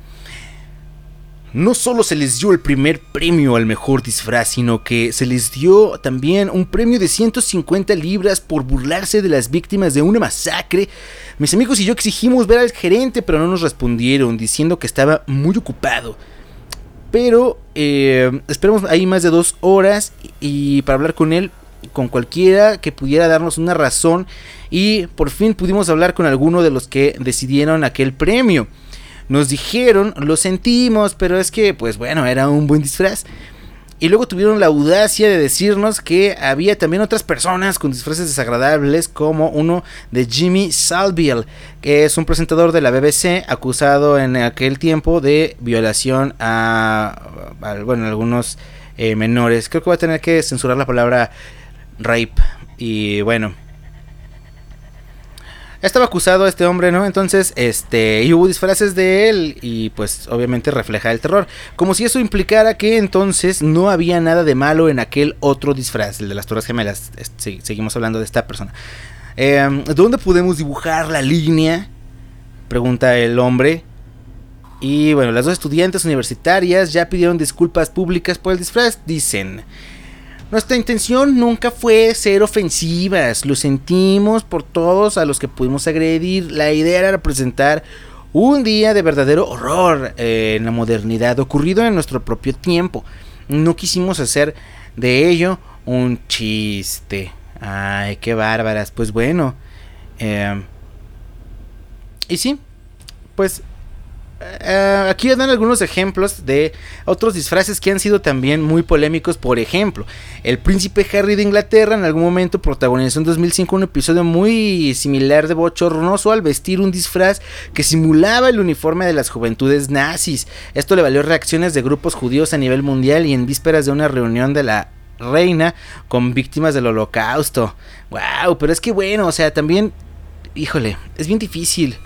no solo se les dio el primer premio al mejor disfraz, sino que se les dio también un premio de ciento cincuenta libras por burlarse de las víctimas de una masacre. Mis amigos y yo exigimos ver al gerente, pero no nos respondieron, diciendo que estaba muy ocupado. Pero eh, esperemos ahí más de dos horas y, y para hablar con él, con cualquiera que pudiera darnos una razón, y por fin pudimos hablar con alguno de los que decidieron aquel premio. Nos dijeron: lo sentimos, pero es que pues bueno, era un buen disfraz. Y luego tuvieron la audacia de decirnos que había también otras personas con disfraces desagradables, como uno de Jimmy Savile, que es un presentador de la B B C acusado en aquel tiempo de violación a, a bueno, algunos eh, menores. Creo que voy a tener que censurar la palabra rape. Y bueno, estaba acusado este hombre, ¿no? Entonces, este, y hubo disfraces de él, y pues obviamente refleja el terror, como si eso implicara que entonces no había nada de malo en aquel otro disfraz, el de las Torres Gemelas. Sí, seguimos hablando de esta persona. Eh, ¿Dónde podemos dibujar la línea?, pregunta el hombre. Y bueno, las dos estudiantes universitarias ya pidieron disculpas públicas por el disfraz. Dicen: nuestra intención nunca fue ser ofensivas, lo sentimos por todos a los que pudimos agredir. La idea era presentar un día de verdadero horror eh, en la modernidad, ocurrido en nuestro propio tiempo. No quisimos hacer de ello un chiste. Ay, qué bárbaras. Pues bueno, eh, y sí, pues Uh, aquí dan algunos ejemplos de otros disfraces que han sido también muy polémicos. Por ejemplo, el príncipe Harry de Inglaterra en algún momento protagonizó en dos mil cinco un episodio muy similar de bochornoso al vestir un disfraz que simulaba el uniforme de las juventudes nazis. Esto le valió reacciones de grupos judíos a nivel mundial y en vísperas de una reunión de la reina con víctimas del Holocausto. Wow, pero es que bueno, o sea, también, híjole, es bien difícil.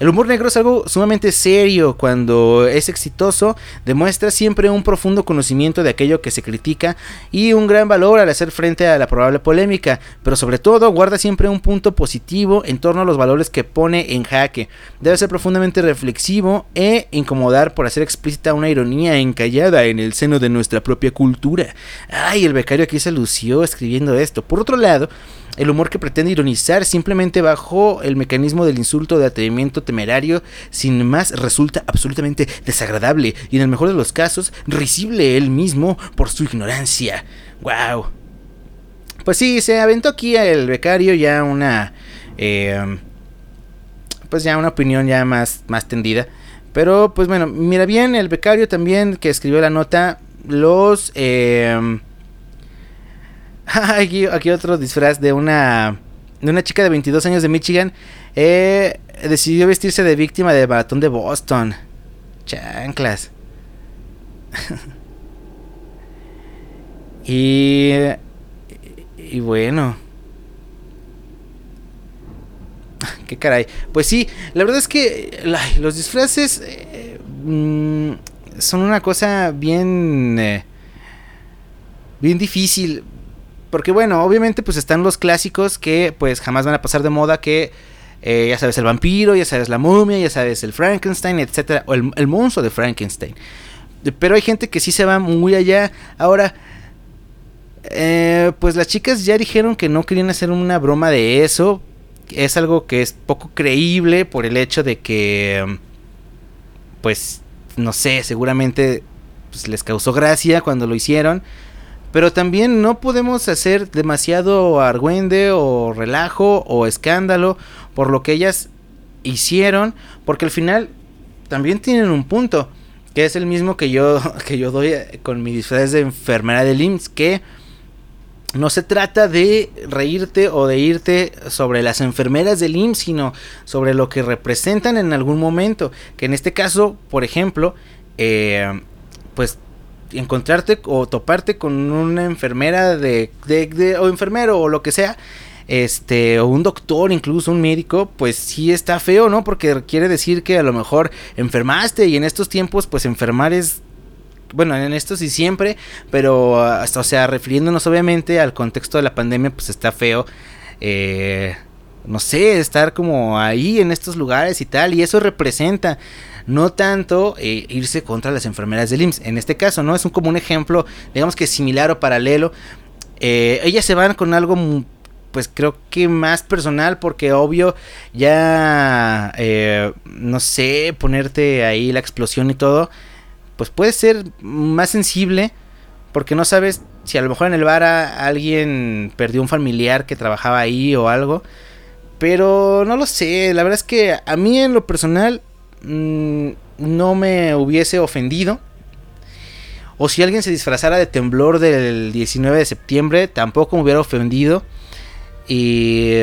El humor negro es algo sumamente serio. Cuando es exitoso, demuestra siempre un profundo conocimiento de aquello que se critica y un gran valor al hacer frente a la probable polémica, pero sobre todo guarda siempre un punto positivo en torno a los valores que pone en jaque. Debe ser profundamente reflexivo e incomodar por hacer explícita una ironía encallada en el seno de nuestra propia cultura. Ay, el becario aquí se lució escribiendo esto. Por otro lado, el humor que pretende ironizar simplemente bajo el mecanismo del insulto, de atrevimiento temerario, sin más, resulta absolutamente desagradable y en el mejor de los casos, risible él mismo por su ignorancia. ¡Wow! Pues sí, se aventó aquí el becario ya una... Eh, pues ya una opinión ya más, más tendida. Pero pues bueno, mira bien, el becario también que escribió la nota, los... Eh, Aquí, aquí otro disfraz de una de una chica de veintidós años de Michigan. Eh, decidió vestirse de víctima del maratón de Boston. Chanclas. y, y bueno. Qué caray. Pues sí, la verdad es que ay, los disfraces eh, mm, son una cosa bien, eh, bien difícil. Porque bueno, obviamente pues están los clásicos que pues jamás van a pasar de moda, que eh, ya sabes, el vampiro, ya sabes, la momia, ya sabes, el Frankenstein, etcétera, o el, el monstruo de Frankenstein. Pero hay gente que sí se va muy allá. Ahora, eh, pues las chicas ya dijeron que no querían hacer una broma de eso. Es algo que es poco creíble por el hecho de que, pues, no sé, seguramente pues, les causó gracia cuando lo hicieron. pero también no podemos hacer demasiado argüende o relajo o escándalo por lo que ellas hicieron, porque al final también tienen un punto, que es el mismo que yo, que yo doy con mi disfraz de enfermera del I M S S, que no se trata de reírte o de irte sobre las enfermeras del I M S S, sino sobre lo que representan en algún momento. Que en este caso, por ejemplo, eh, pues encontrarte o toparte con una enfermera de, de, de o enfermero o lo que sea, este, o un doctor, incluso un médico, pues sí está feo, ¿no? Porque quiere decir que a lo mejor enfermaste, y en estos tiempos pues enfermar es, bueno, en esto sí siempre, pero hasta, o sea, refiriéndonos obviamente al contexto de la pandemia, pues está feo, eh, no sé, estar como ahí en estos lugares y tal, y eso representa, no tanto eh, irse contra las enfermeras del I M S S, en este caso, ¿no? Es un, como un ejemplo, digamos que similar o paralelo, eh, ellas se van con algo muy, pues creo que más personal, porque obvio ya, eh, no sé, ponerte ahí la explosión y todo, pues puede ser más sensible, porque no sabes si a lo mejor en el bar a alguien perdió un familiar que trabajaba ahí o algo, pero no lo sé, la verdad es que a mí en lo personal mmm, no me hubiese ofendido. O si alguien se disfrazara de temblor del diecinueve de septiembre, tampoco me hubiera ofendido. Y,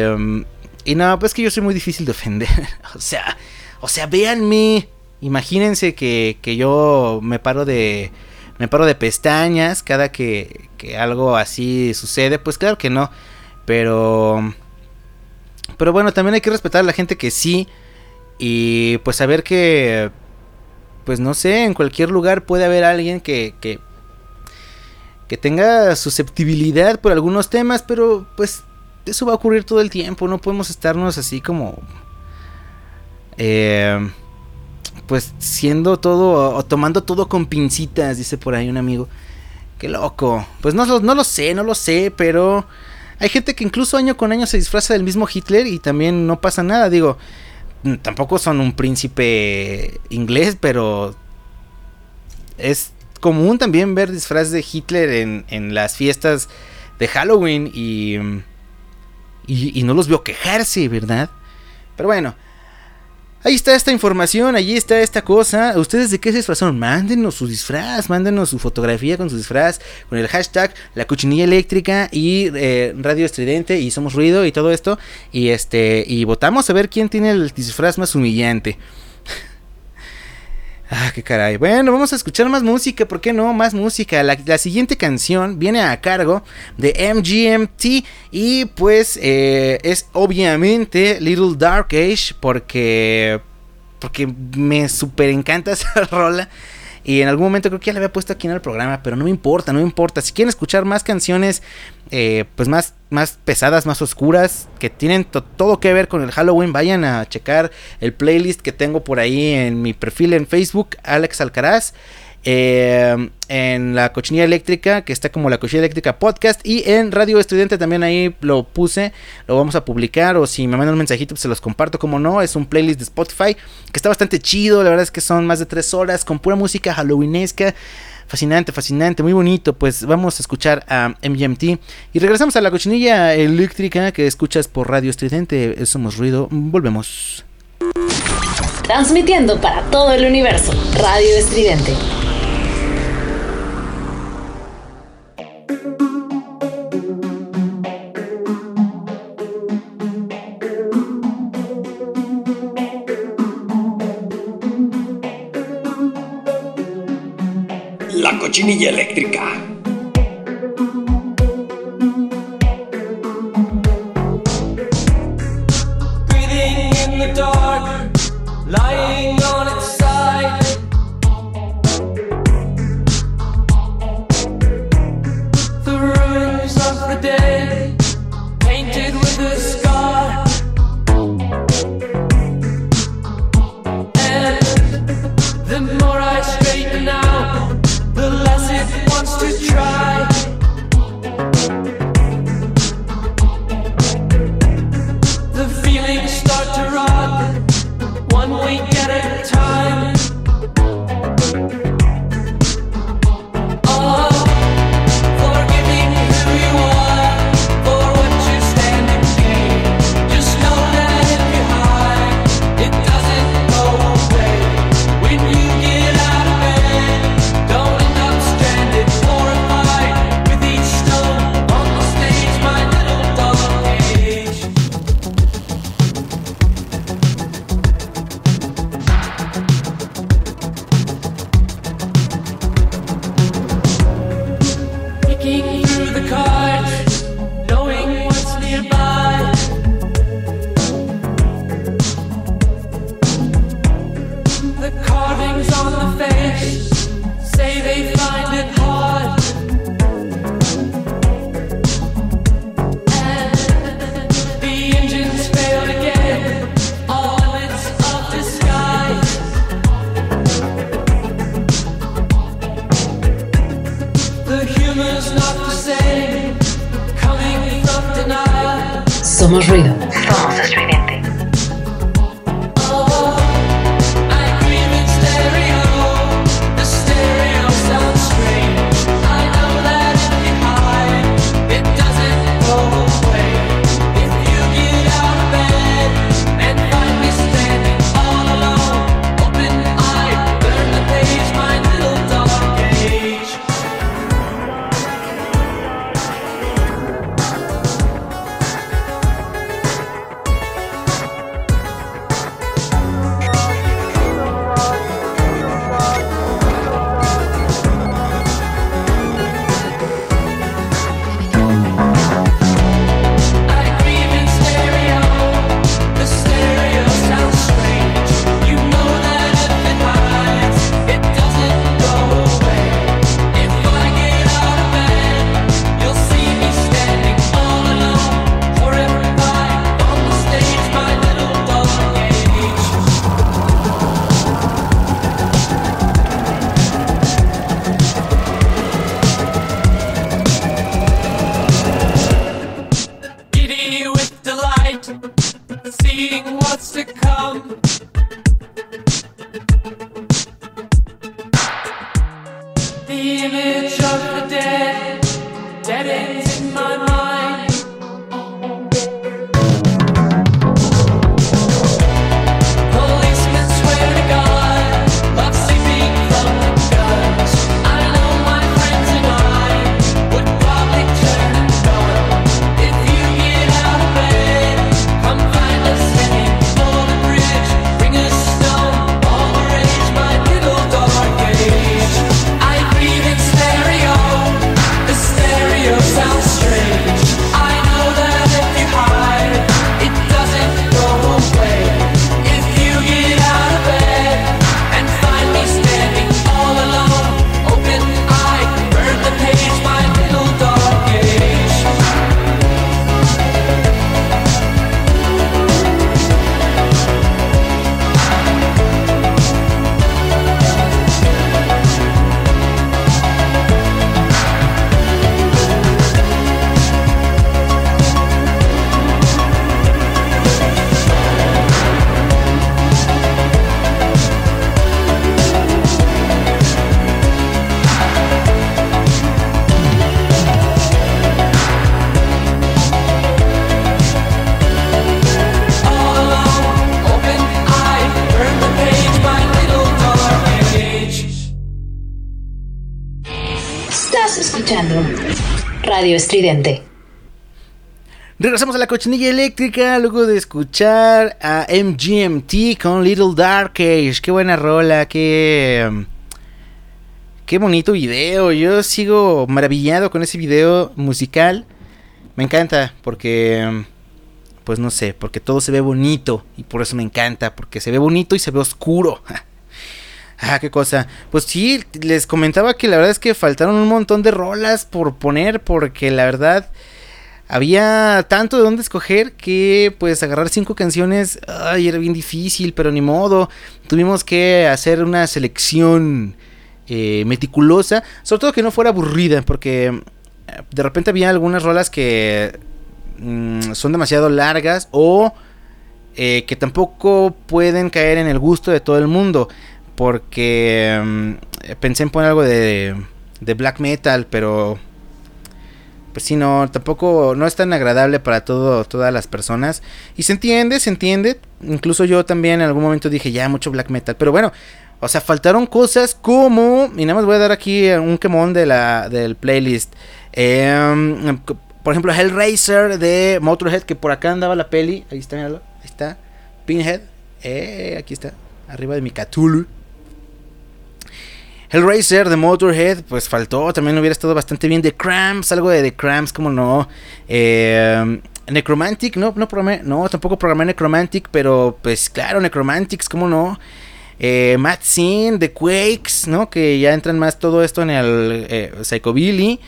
y no, pues que yo soy muy difícil de ofender. O sea, o sea, véanme. Imagínense que, que yo me paro de me paro de pestañas cada que, que algo así sucede. Pues claro que no. Pero pero bueno, también hay que respetar a la gente que sí. Y pues saber que, pues no sé, en cualquier lugar puede haber alguien que... que, que tenga susceptibilidad por algunos temas, pero pues eso va a ocurrir todo el tiempo. No podemos estarnos así como eh, pues siendo todo o tomando todo con pincitas, dice por ahí un amigo. Qué loco. Pues no, no lo sé, no lo sé, pero hay gente que incluso año con año se disfraza del mismo Hitler y también no pasa nada. Digo, tampoco son un príncipe inglés, pero es común también ver disfraz de Hitler en, en las fiestas de Halloween y... Y, y no los veo quejarse, ¿verdad? Pero bueno, ahí está esta información, allí está esta cosa. ¿Ustedes de qué se disfrazaron? Mándenos su disfraz, mándenos su fotografía con su disfraz, con el hashtag La Cochinilla Eléctrica y eh, Radio Estridente y Somos Ruido y todo esto. Y este y votamos a ver quién tiene el disfraz más humillante. Ah, qué caray. Bueno, vamos a escuchar más música, ¿por qué no? Más música. La, la siguiente canción viene a cargo de M G M T y pues eh, es obviamente Little Dark Age, porque porque me súper encanta esa rola y en algún momento creo que ya la había puesto aquí en el programa, pero no me importa, no me importa. Si quieren escuchar más canciones eh, pues más, más pesadas, más oscuras, que tienen to- todo que ver con el Halloween, vayan a checar el playlist que tengo por ahí en mi perfil en Facebook, Alex Alcaraz, eh, en La Cochinilla Eléctrica, que está como La Cochinilla Eléctrica Podcast, y en Radio Estridente también ahí lo puse, lo vamos a publicar, o si me mandan un mensajito pues se los comparto, como no, es un playlist de Spotify que está bastante chido, la verdad es que son más de tres horas con pura música halloweenesca. Fascinante, fascinante, muy bonito. Pues vamos a escuchar a M G M T y regresamos a La Cochinilla Eléctrica que escuchas por Radio Estridente. Somos Ruido, volvemos. Transmitiendo para todo el universo, Radio Estridente. Cochinilla Eléctrica. Breathing in the dark, lying on its side. The ruins of the day, painted with a scar. And the more I straighten out, the less it wants to try. The feelings start to rot, one week at a time. Oh, forget Somos ruido. Somos estridente. Radio Estridente. Regresamos a La Cochinilla Eléctrica luego de escuchar a M G M T con Little Dark Age. Qué buena rola, qué, qué bonito video. Yo sigo maravillado con ese video musical. Me encanta porque, pues no sé, porque todo se ve bonito y por eso me encanta, porque se ve bonito y se ve oscuro. Ah, qué cosa. Pues sí, les comentaba que la verdad es que faltaron un montón de rolas por poner, porque la verdad había tanto de dónde escoger que pues agarrar cinco canciones, ay, era bien difícil, pero ni modo. Tuvimos que hacer una selección eh, meticulosa, sobre todo que no fuera aburrida, porque de repente había algunas rolas que mm, son demasiado largas o eh, que tampoco pueden caer en el gusto de todo el mundo. Porque um, pensé en poner algo de, de black metal, pero pues sí, no, tampoco, no es tan agradable para todo, todas las personas. Y se entiende, se entiende. Incluso yo también en algún momento dije, ya, mucho black metal. Pero bueno, o sea, faltaron cosas como, y nada más voy a dar aquí un quemón de la, del playlist. Eh, por ejemplo, Hellraiser de Motorhead, que por acá andaba la peli. Ahí está, míralo, ahí está. Pinhead, eh, aquí está, arriba de mi Cthulhu. Hellraiser de Motorhead, pues faltó, también hubiera estado bastante bien. The Cramps, algo de The Cramps, como no. Eh, Necromantic, no, no programé, no, tampoco programé Necromantic, pero pues claro, Necromantics, como no. Eh, Mad Sin, The Quakes, ¿no? Que ya entran más todo esto en el eh, Psychobilly.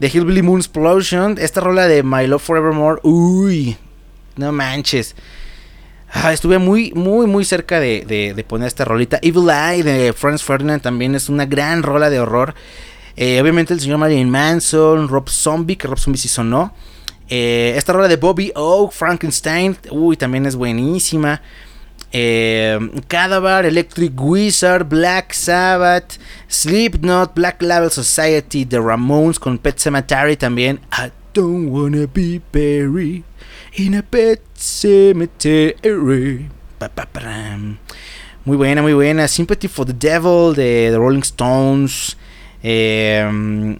The Hillbilly Moon Explosion, esta rola de My Love Forevermore, uy, no manches. Ah, estuve muy, muy, muy cerca de, de, de poner esta rolita. Evil Eye de Franz Ferdinand también es una gran rola de horror. Eh, obviamente el señor Marilyn Manson, Rob Zombie, que Rob Zombie sí sonó. Eh, esta rola de Bobby O, Frankenstein, uy, también es buenísima. Eh, Cadaver, Electric Wizard, Black Sabbath, Slipknot, Black Label Society, The Ramones con Pet Sematary también. I don't wanna be buried in a pet cemetery. Pa, pa, pa, muy buena, muy buena. Sympathy for the Devil de The Rolling Stones. Eh,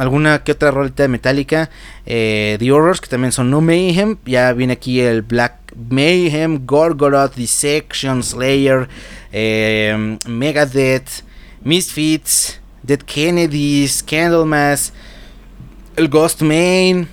alguna que otra rolita de Metallica. Eh, The Horrors, que también son No Mayhem. Ya viene aquí el Black Mayhem, Gorgoroth, Dissection, Slayer, eh, Megadeth, Misfits, Dead Kennedys, Candlemas, el Ghost Main.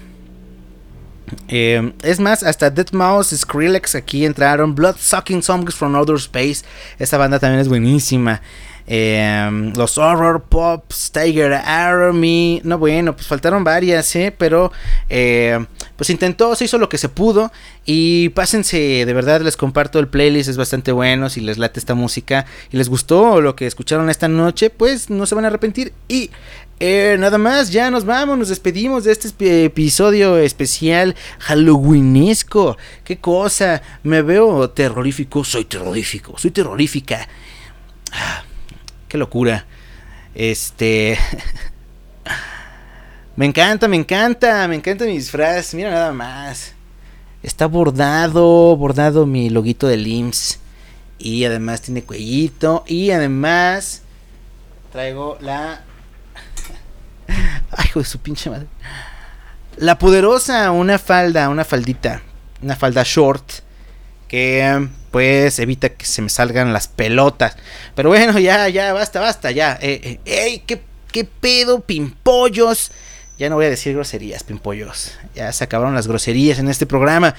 Eh, es más, hasta deadmau five, Skrillex aquí entraron. Blood Sucking Zombies from Outer Space, esta banda también es buenísima. Eh, los Horror Pops, Tiger Army. No, bueno, pues faltaron varias, ¿eh? Pero eh, pues intentó, se hizo lo que se pudo. Y pásense, de verdad les comparto el playlist, es bastante bueno. Si les late esta música y les gustó lo que escucharon esta noche, pues no se van a arrepentir. Y eh, nada más, ya nos vamos, nos despedimos de este episodio especial halloweenesco. Qué cosa, me veo terrorífico, soy terrorífico, soy terrorífica. Ah, qué locura. Este. Me encanta, me encanta. Me encanta mi disfraz. Mira nada más. Está bordado. Bordado mi loguito del I M S S. Y además tiene cuellito. Y además traigo la. Ay, hijo de su pinche madre. La poderosa. Una falda. Una faldita. Una falda short. Que pues evita que se me salgan las pelotas. Pero bueno, ya, ya, basta, basta, ya. Eh, eh, ¡Ey! ¿Qué, qué pedo, pimpollos? Ya no voy a decir groserías, pimpollos. Ya se acabaron las groserías en este programa.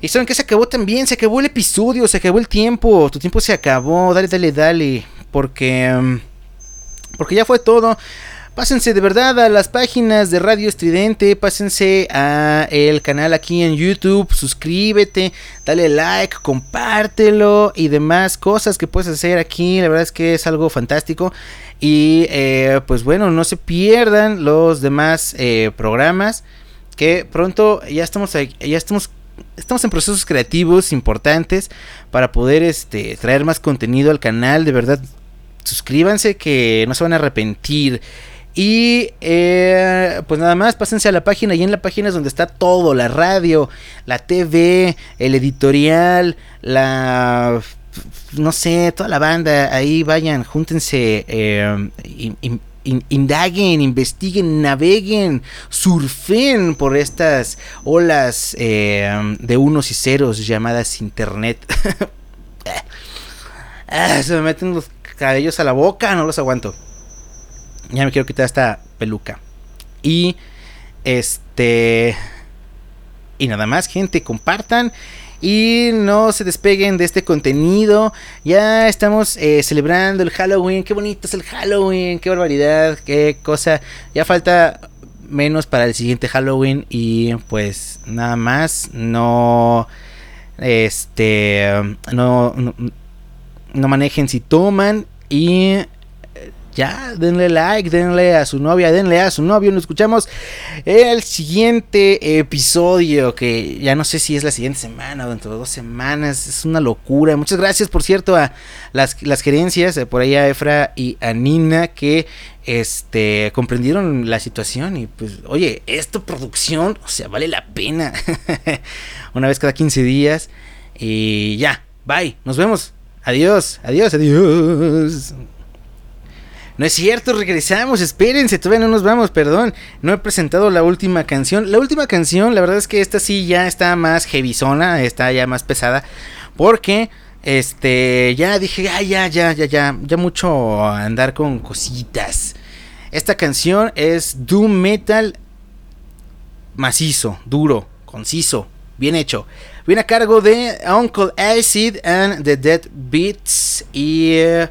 ¿Y saben qué? Se acabó también, se acabó el episodio, se acabó el tiempo. Tu tiempo se acabó, dale, dale, dale. Porque, porque ya fue todo. Pásense de verdad a las páginas de Radio Estridente, pásense a el canal aquí en YouTube, suscríbete, dale like, compártelo y demás cosas que puedes hacer aquí, la verdad es que es algo fantástico. Y eh, pues bueno, no se pierdan los demás eh, programas, que pronto ya estamos aquí, ya estamos Estamos en procesos creativos importantes para poder este traer más contenido al canal, de verdad suscríbanse que no se van a arrepentir. Y eh, pues nada más, pásense a la página, y en la página es donde está todo, la radio, la T V, el editorial, la, no sé, toda la banda, ahí vayan, júntense, eh, in, in, in, indaguen, investiguen, naveguen, surfen por estas olas eh, de unos y ceros llamadas internet. Ah, se me meten los cabellos a la boca, no los aguanto. Ya me quiero quitar esta peluca. Y este. Y nada más, gente, compartan. Y no se despeguen de este contenido. Ya estamos eh, celebrando el Halloween. Qué bonito es el Halloween. Qué barbaridad. Qué cosa. Ya falta menos para el siguiente Halloween. Y pues nada más. No. Este. No. No, no manejen si toman. Y. Ya, denle like, denle a su novia, denle a su novio. Nos escuchamos el siguiente episodio, que ya no sé si es la siguiente semana o dentro de dos semanas. Es una locura. Muchas gracias, por cierto, a las, las gerencias, por ahí a Efra y a Nina, que este comprendieron la situación. Y pues, oye, esta producción, o sea, vale la pena. Una vez cada quince días. Y ya, bye, nos vemos. Adiós, adiós, adiós. No es cierto, regresamos, espérense, todavía no nos vamos, perdón, no he presentado la última canción. La última canción, la verdad es que esta sí ya está más heavyzona, está ya más pesada, porque este ya dije, ah, ya, ya, ya, ya, ya mucho andar con cositas. Esta canción es doom metal macizo, duro, conciso, bien hecho. Viene a cargo de Uncle Acid and the Dead Beats y... Uh,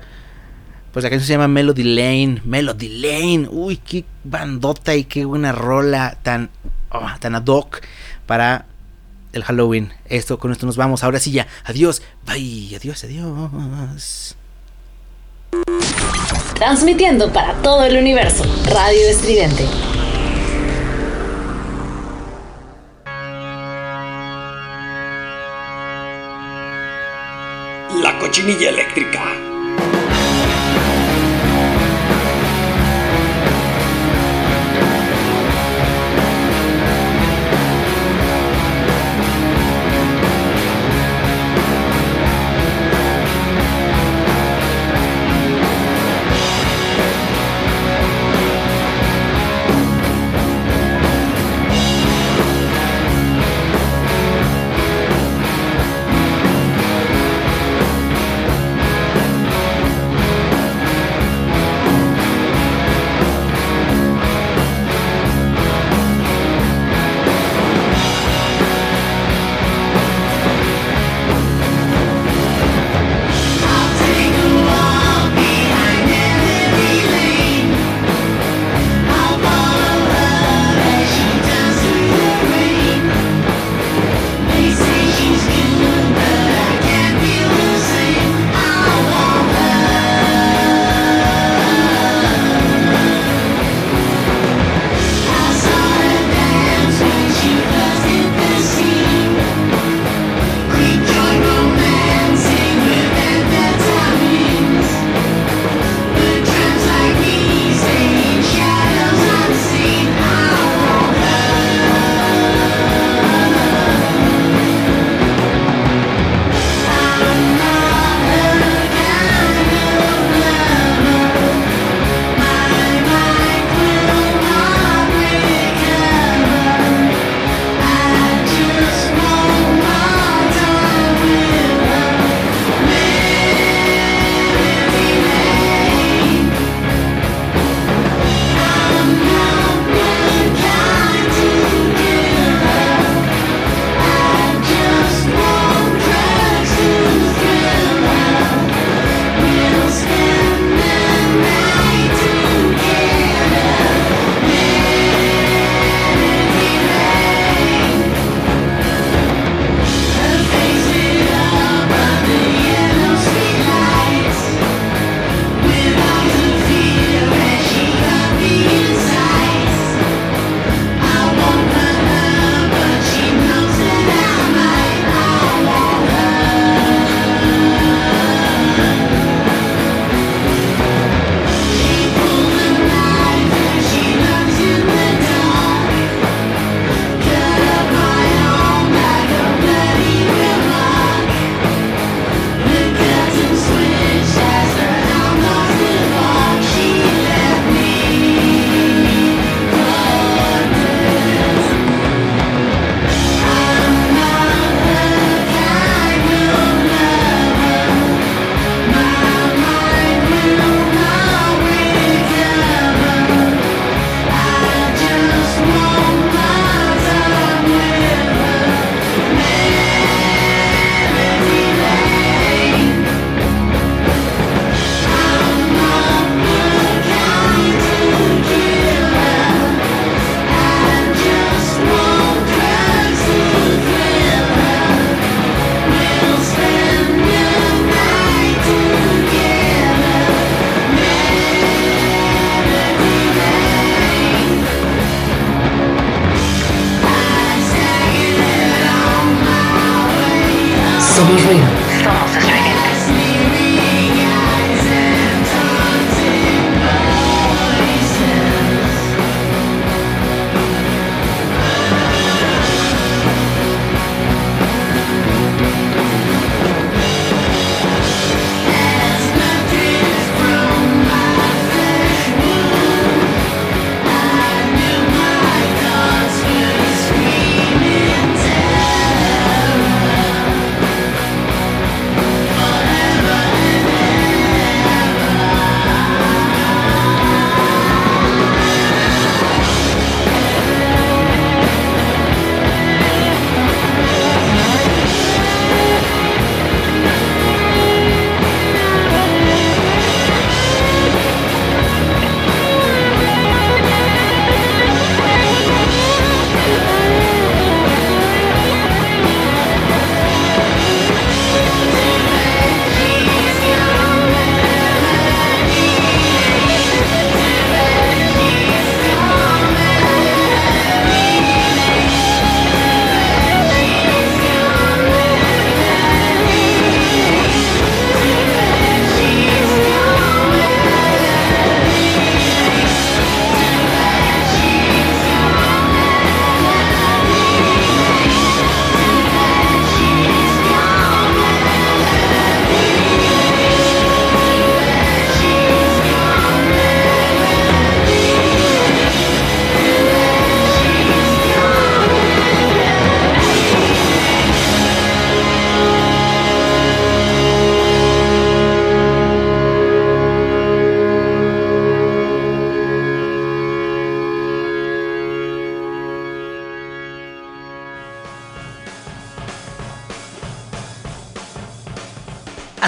pues la canción se llama Melody Lane. Melody Lane. Uy, qué bandota y qué buena rola tan, oh, tan ad hoc para el Halloween. Esto, con esto nos vamos. Ahora sí ya. Adiós. Bye. Adiós, adiós. Transmitiendo para todo el universo. Radio Estridente. La Cochinilla Eléctrica.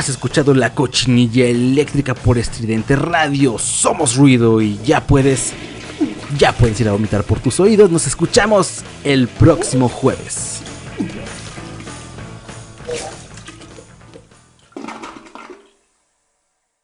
Has escuchado La Cochinilla Eléctrica por Estridente Radio. Somos ruido y ya puedes, ya puedes ir a vomitar por tus oídos. Nos escuchamos el próximo jueves.